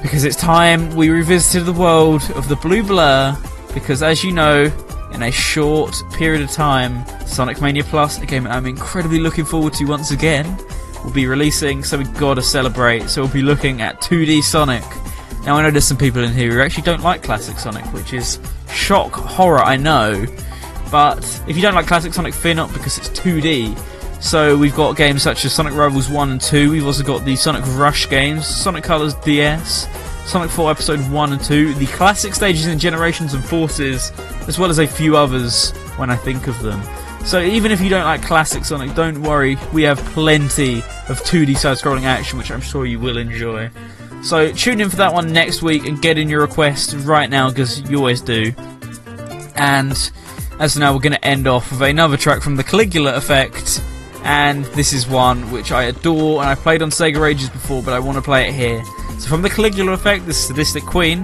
Because it's time we revisited the world of the Blue Blur, because as you know, in a short period of time, Sonic Mania Plus, a game I'm incredibly looking forward to once again, will be releasing, so we've got to celebrate. So we'll be looking at two D Sonic. Now I know there's some people in here who actually don't like classic Sonic, which is shock, horror, I know, but if you don't like classic Sonic, fear not, because it's two D. So we've got games such as Sonic Rivals one and two, we've also got the Sonic Rush games, Sonic Colors D S, Sonic four Episode one and two, the classic stages in Generations and Forces, as well as a few others when I think of them. So even if you don't like classic Sonic, don't worry, we have plenty of two D side-scrolling action, which I'm sure you will enjoy. So tune in for that one next week, and get in your requests right now, because you always do. And as of now, we're going to end off with another track from the Caligula Effect. And this is one which I adore, and I played on Sega Ages before, but I want to play it here. So from the Caligula Effect, this is Sadistic Queen.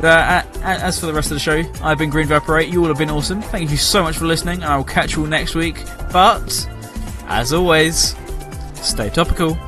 Uh, as for the rest of the show, I've been Green Vaporate. You all have been awesome. Thank you so much for listening, and I will catch you all next week. But, as always, stay topical.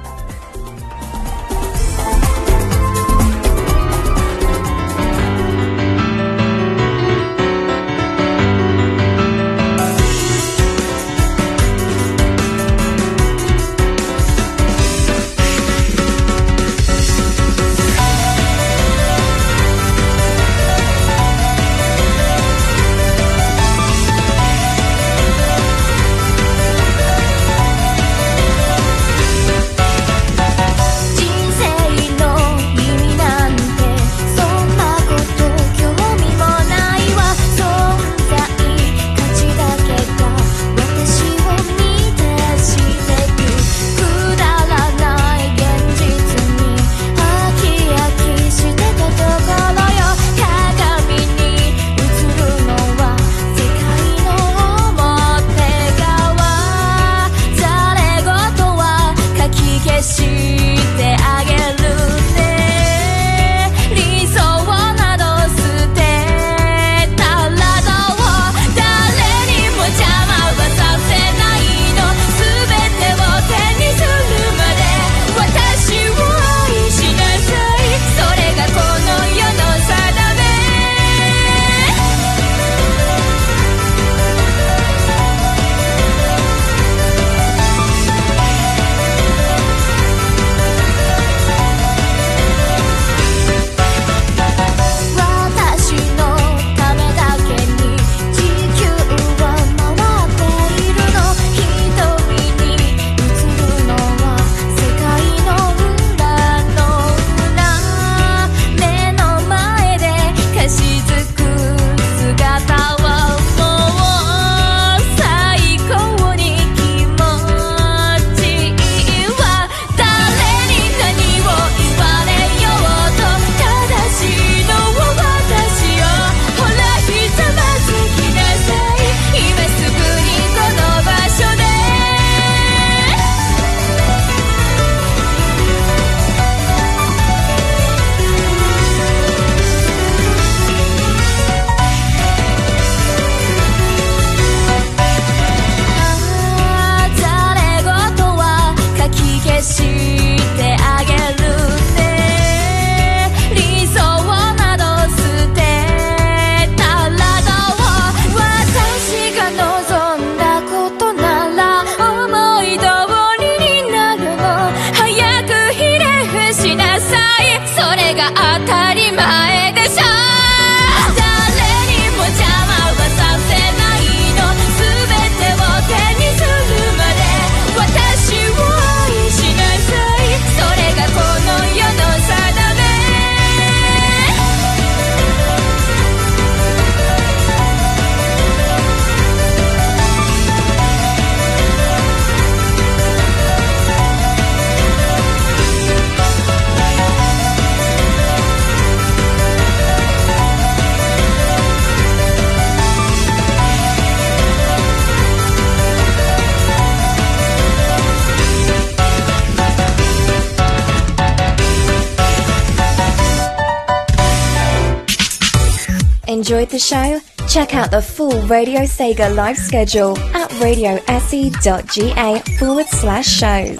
enjoyed the show? Check out the full Radio Sega live schedule at radiose.ga forward slash shows.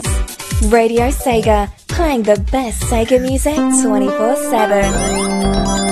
Radio Sega, playing the best Sega music twenty-four seven.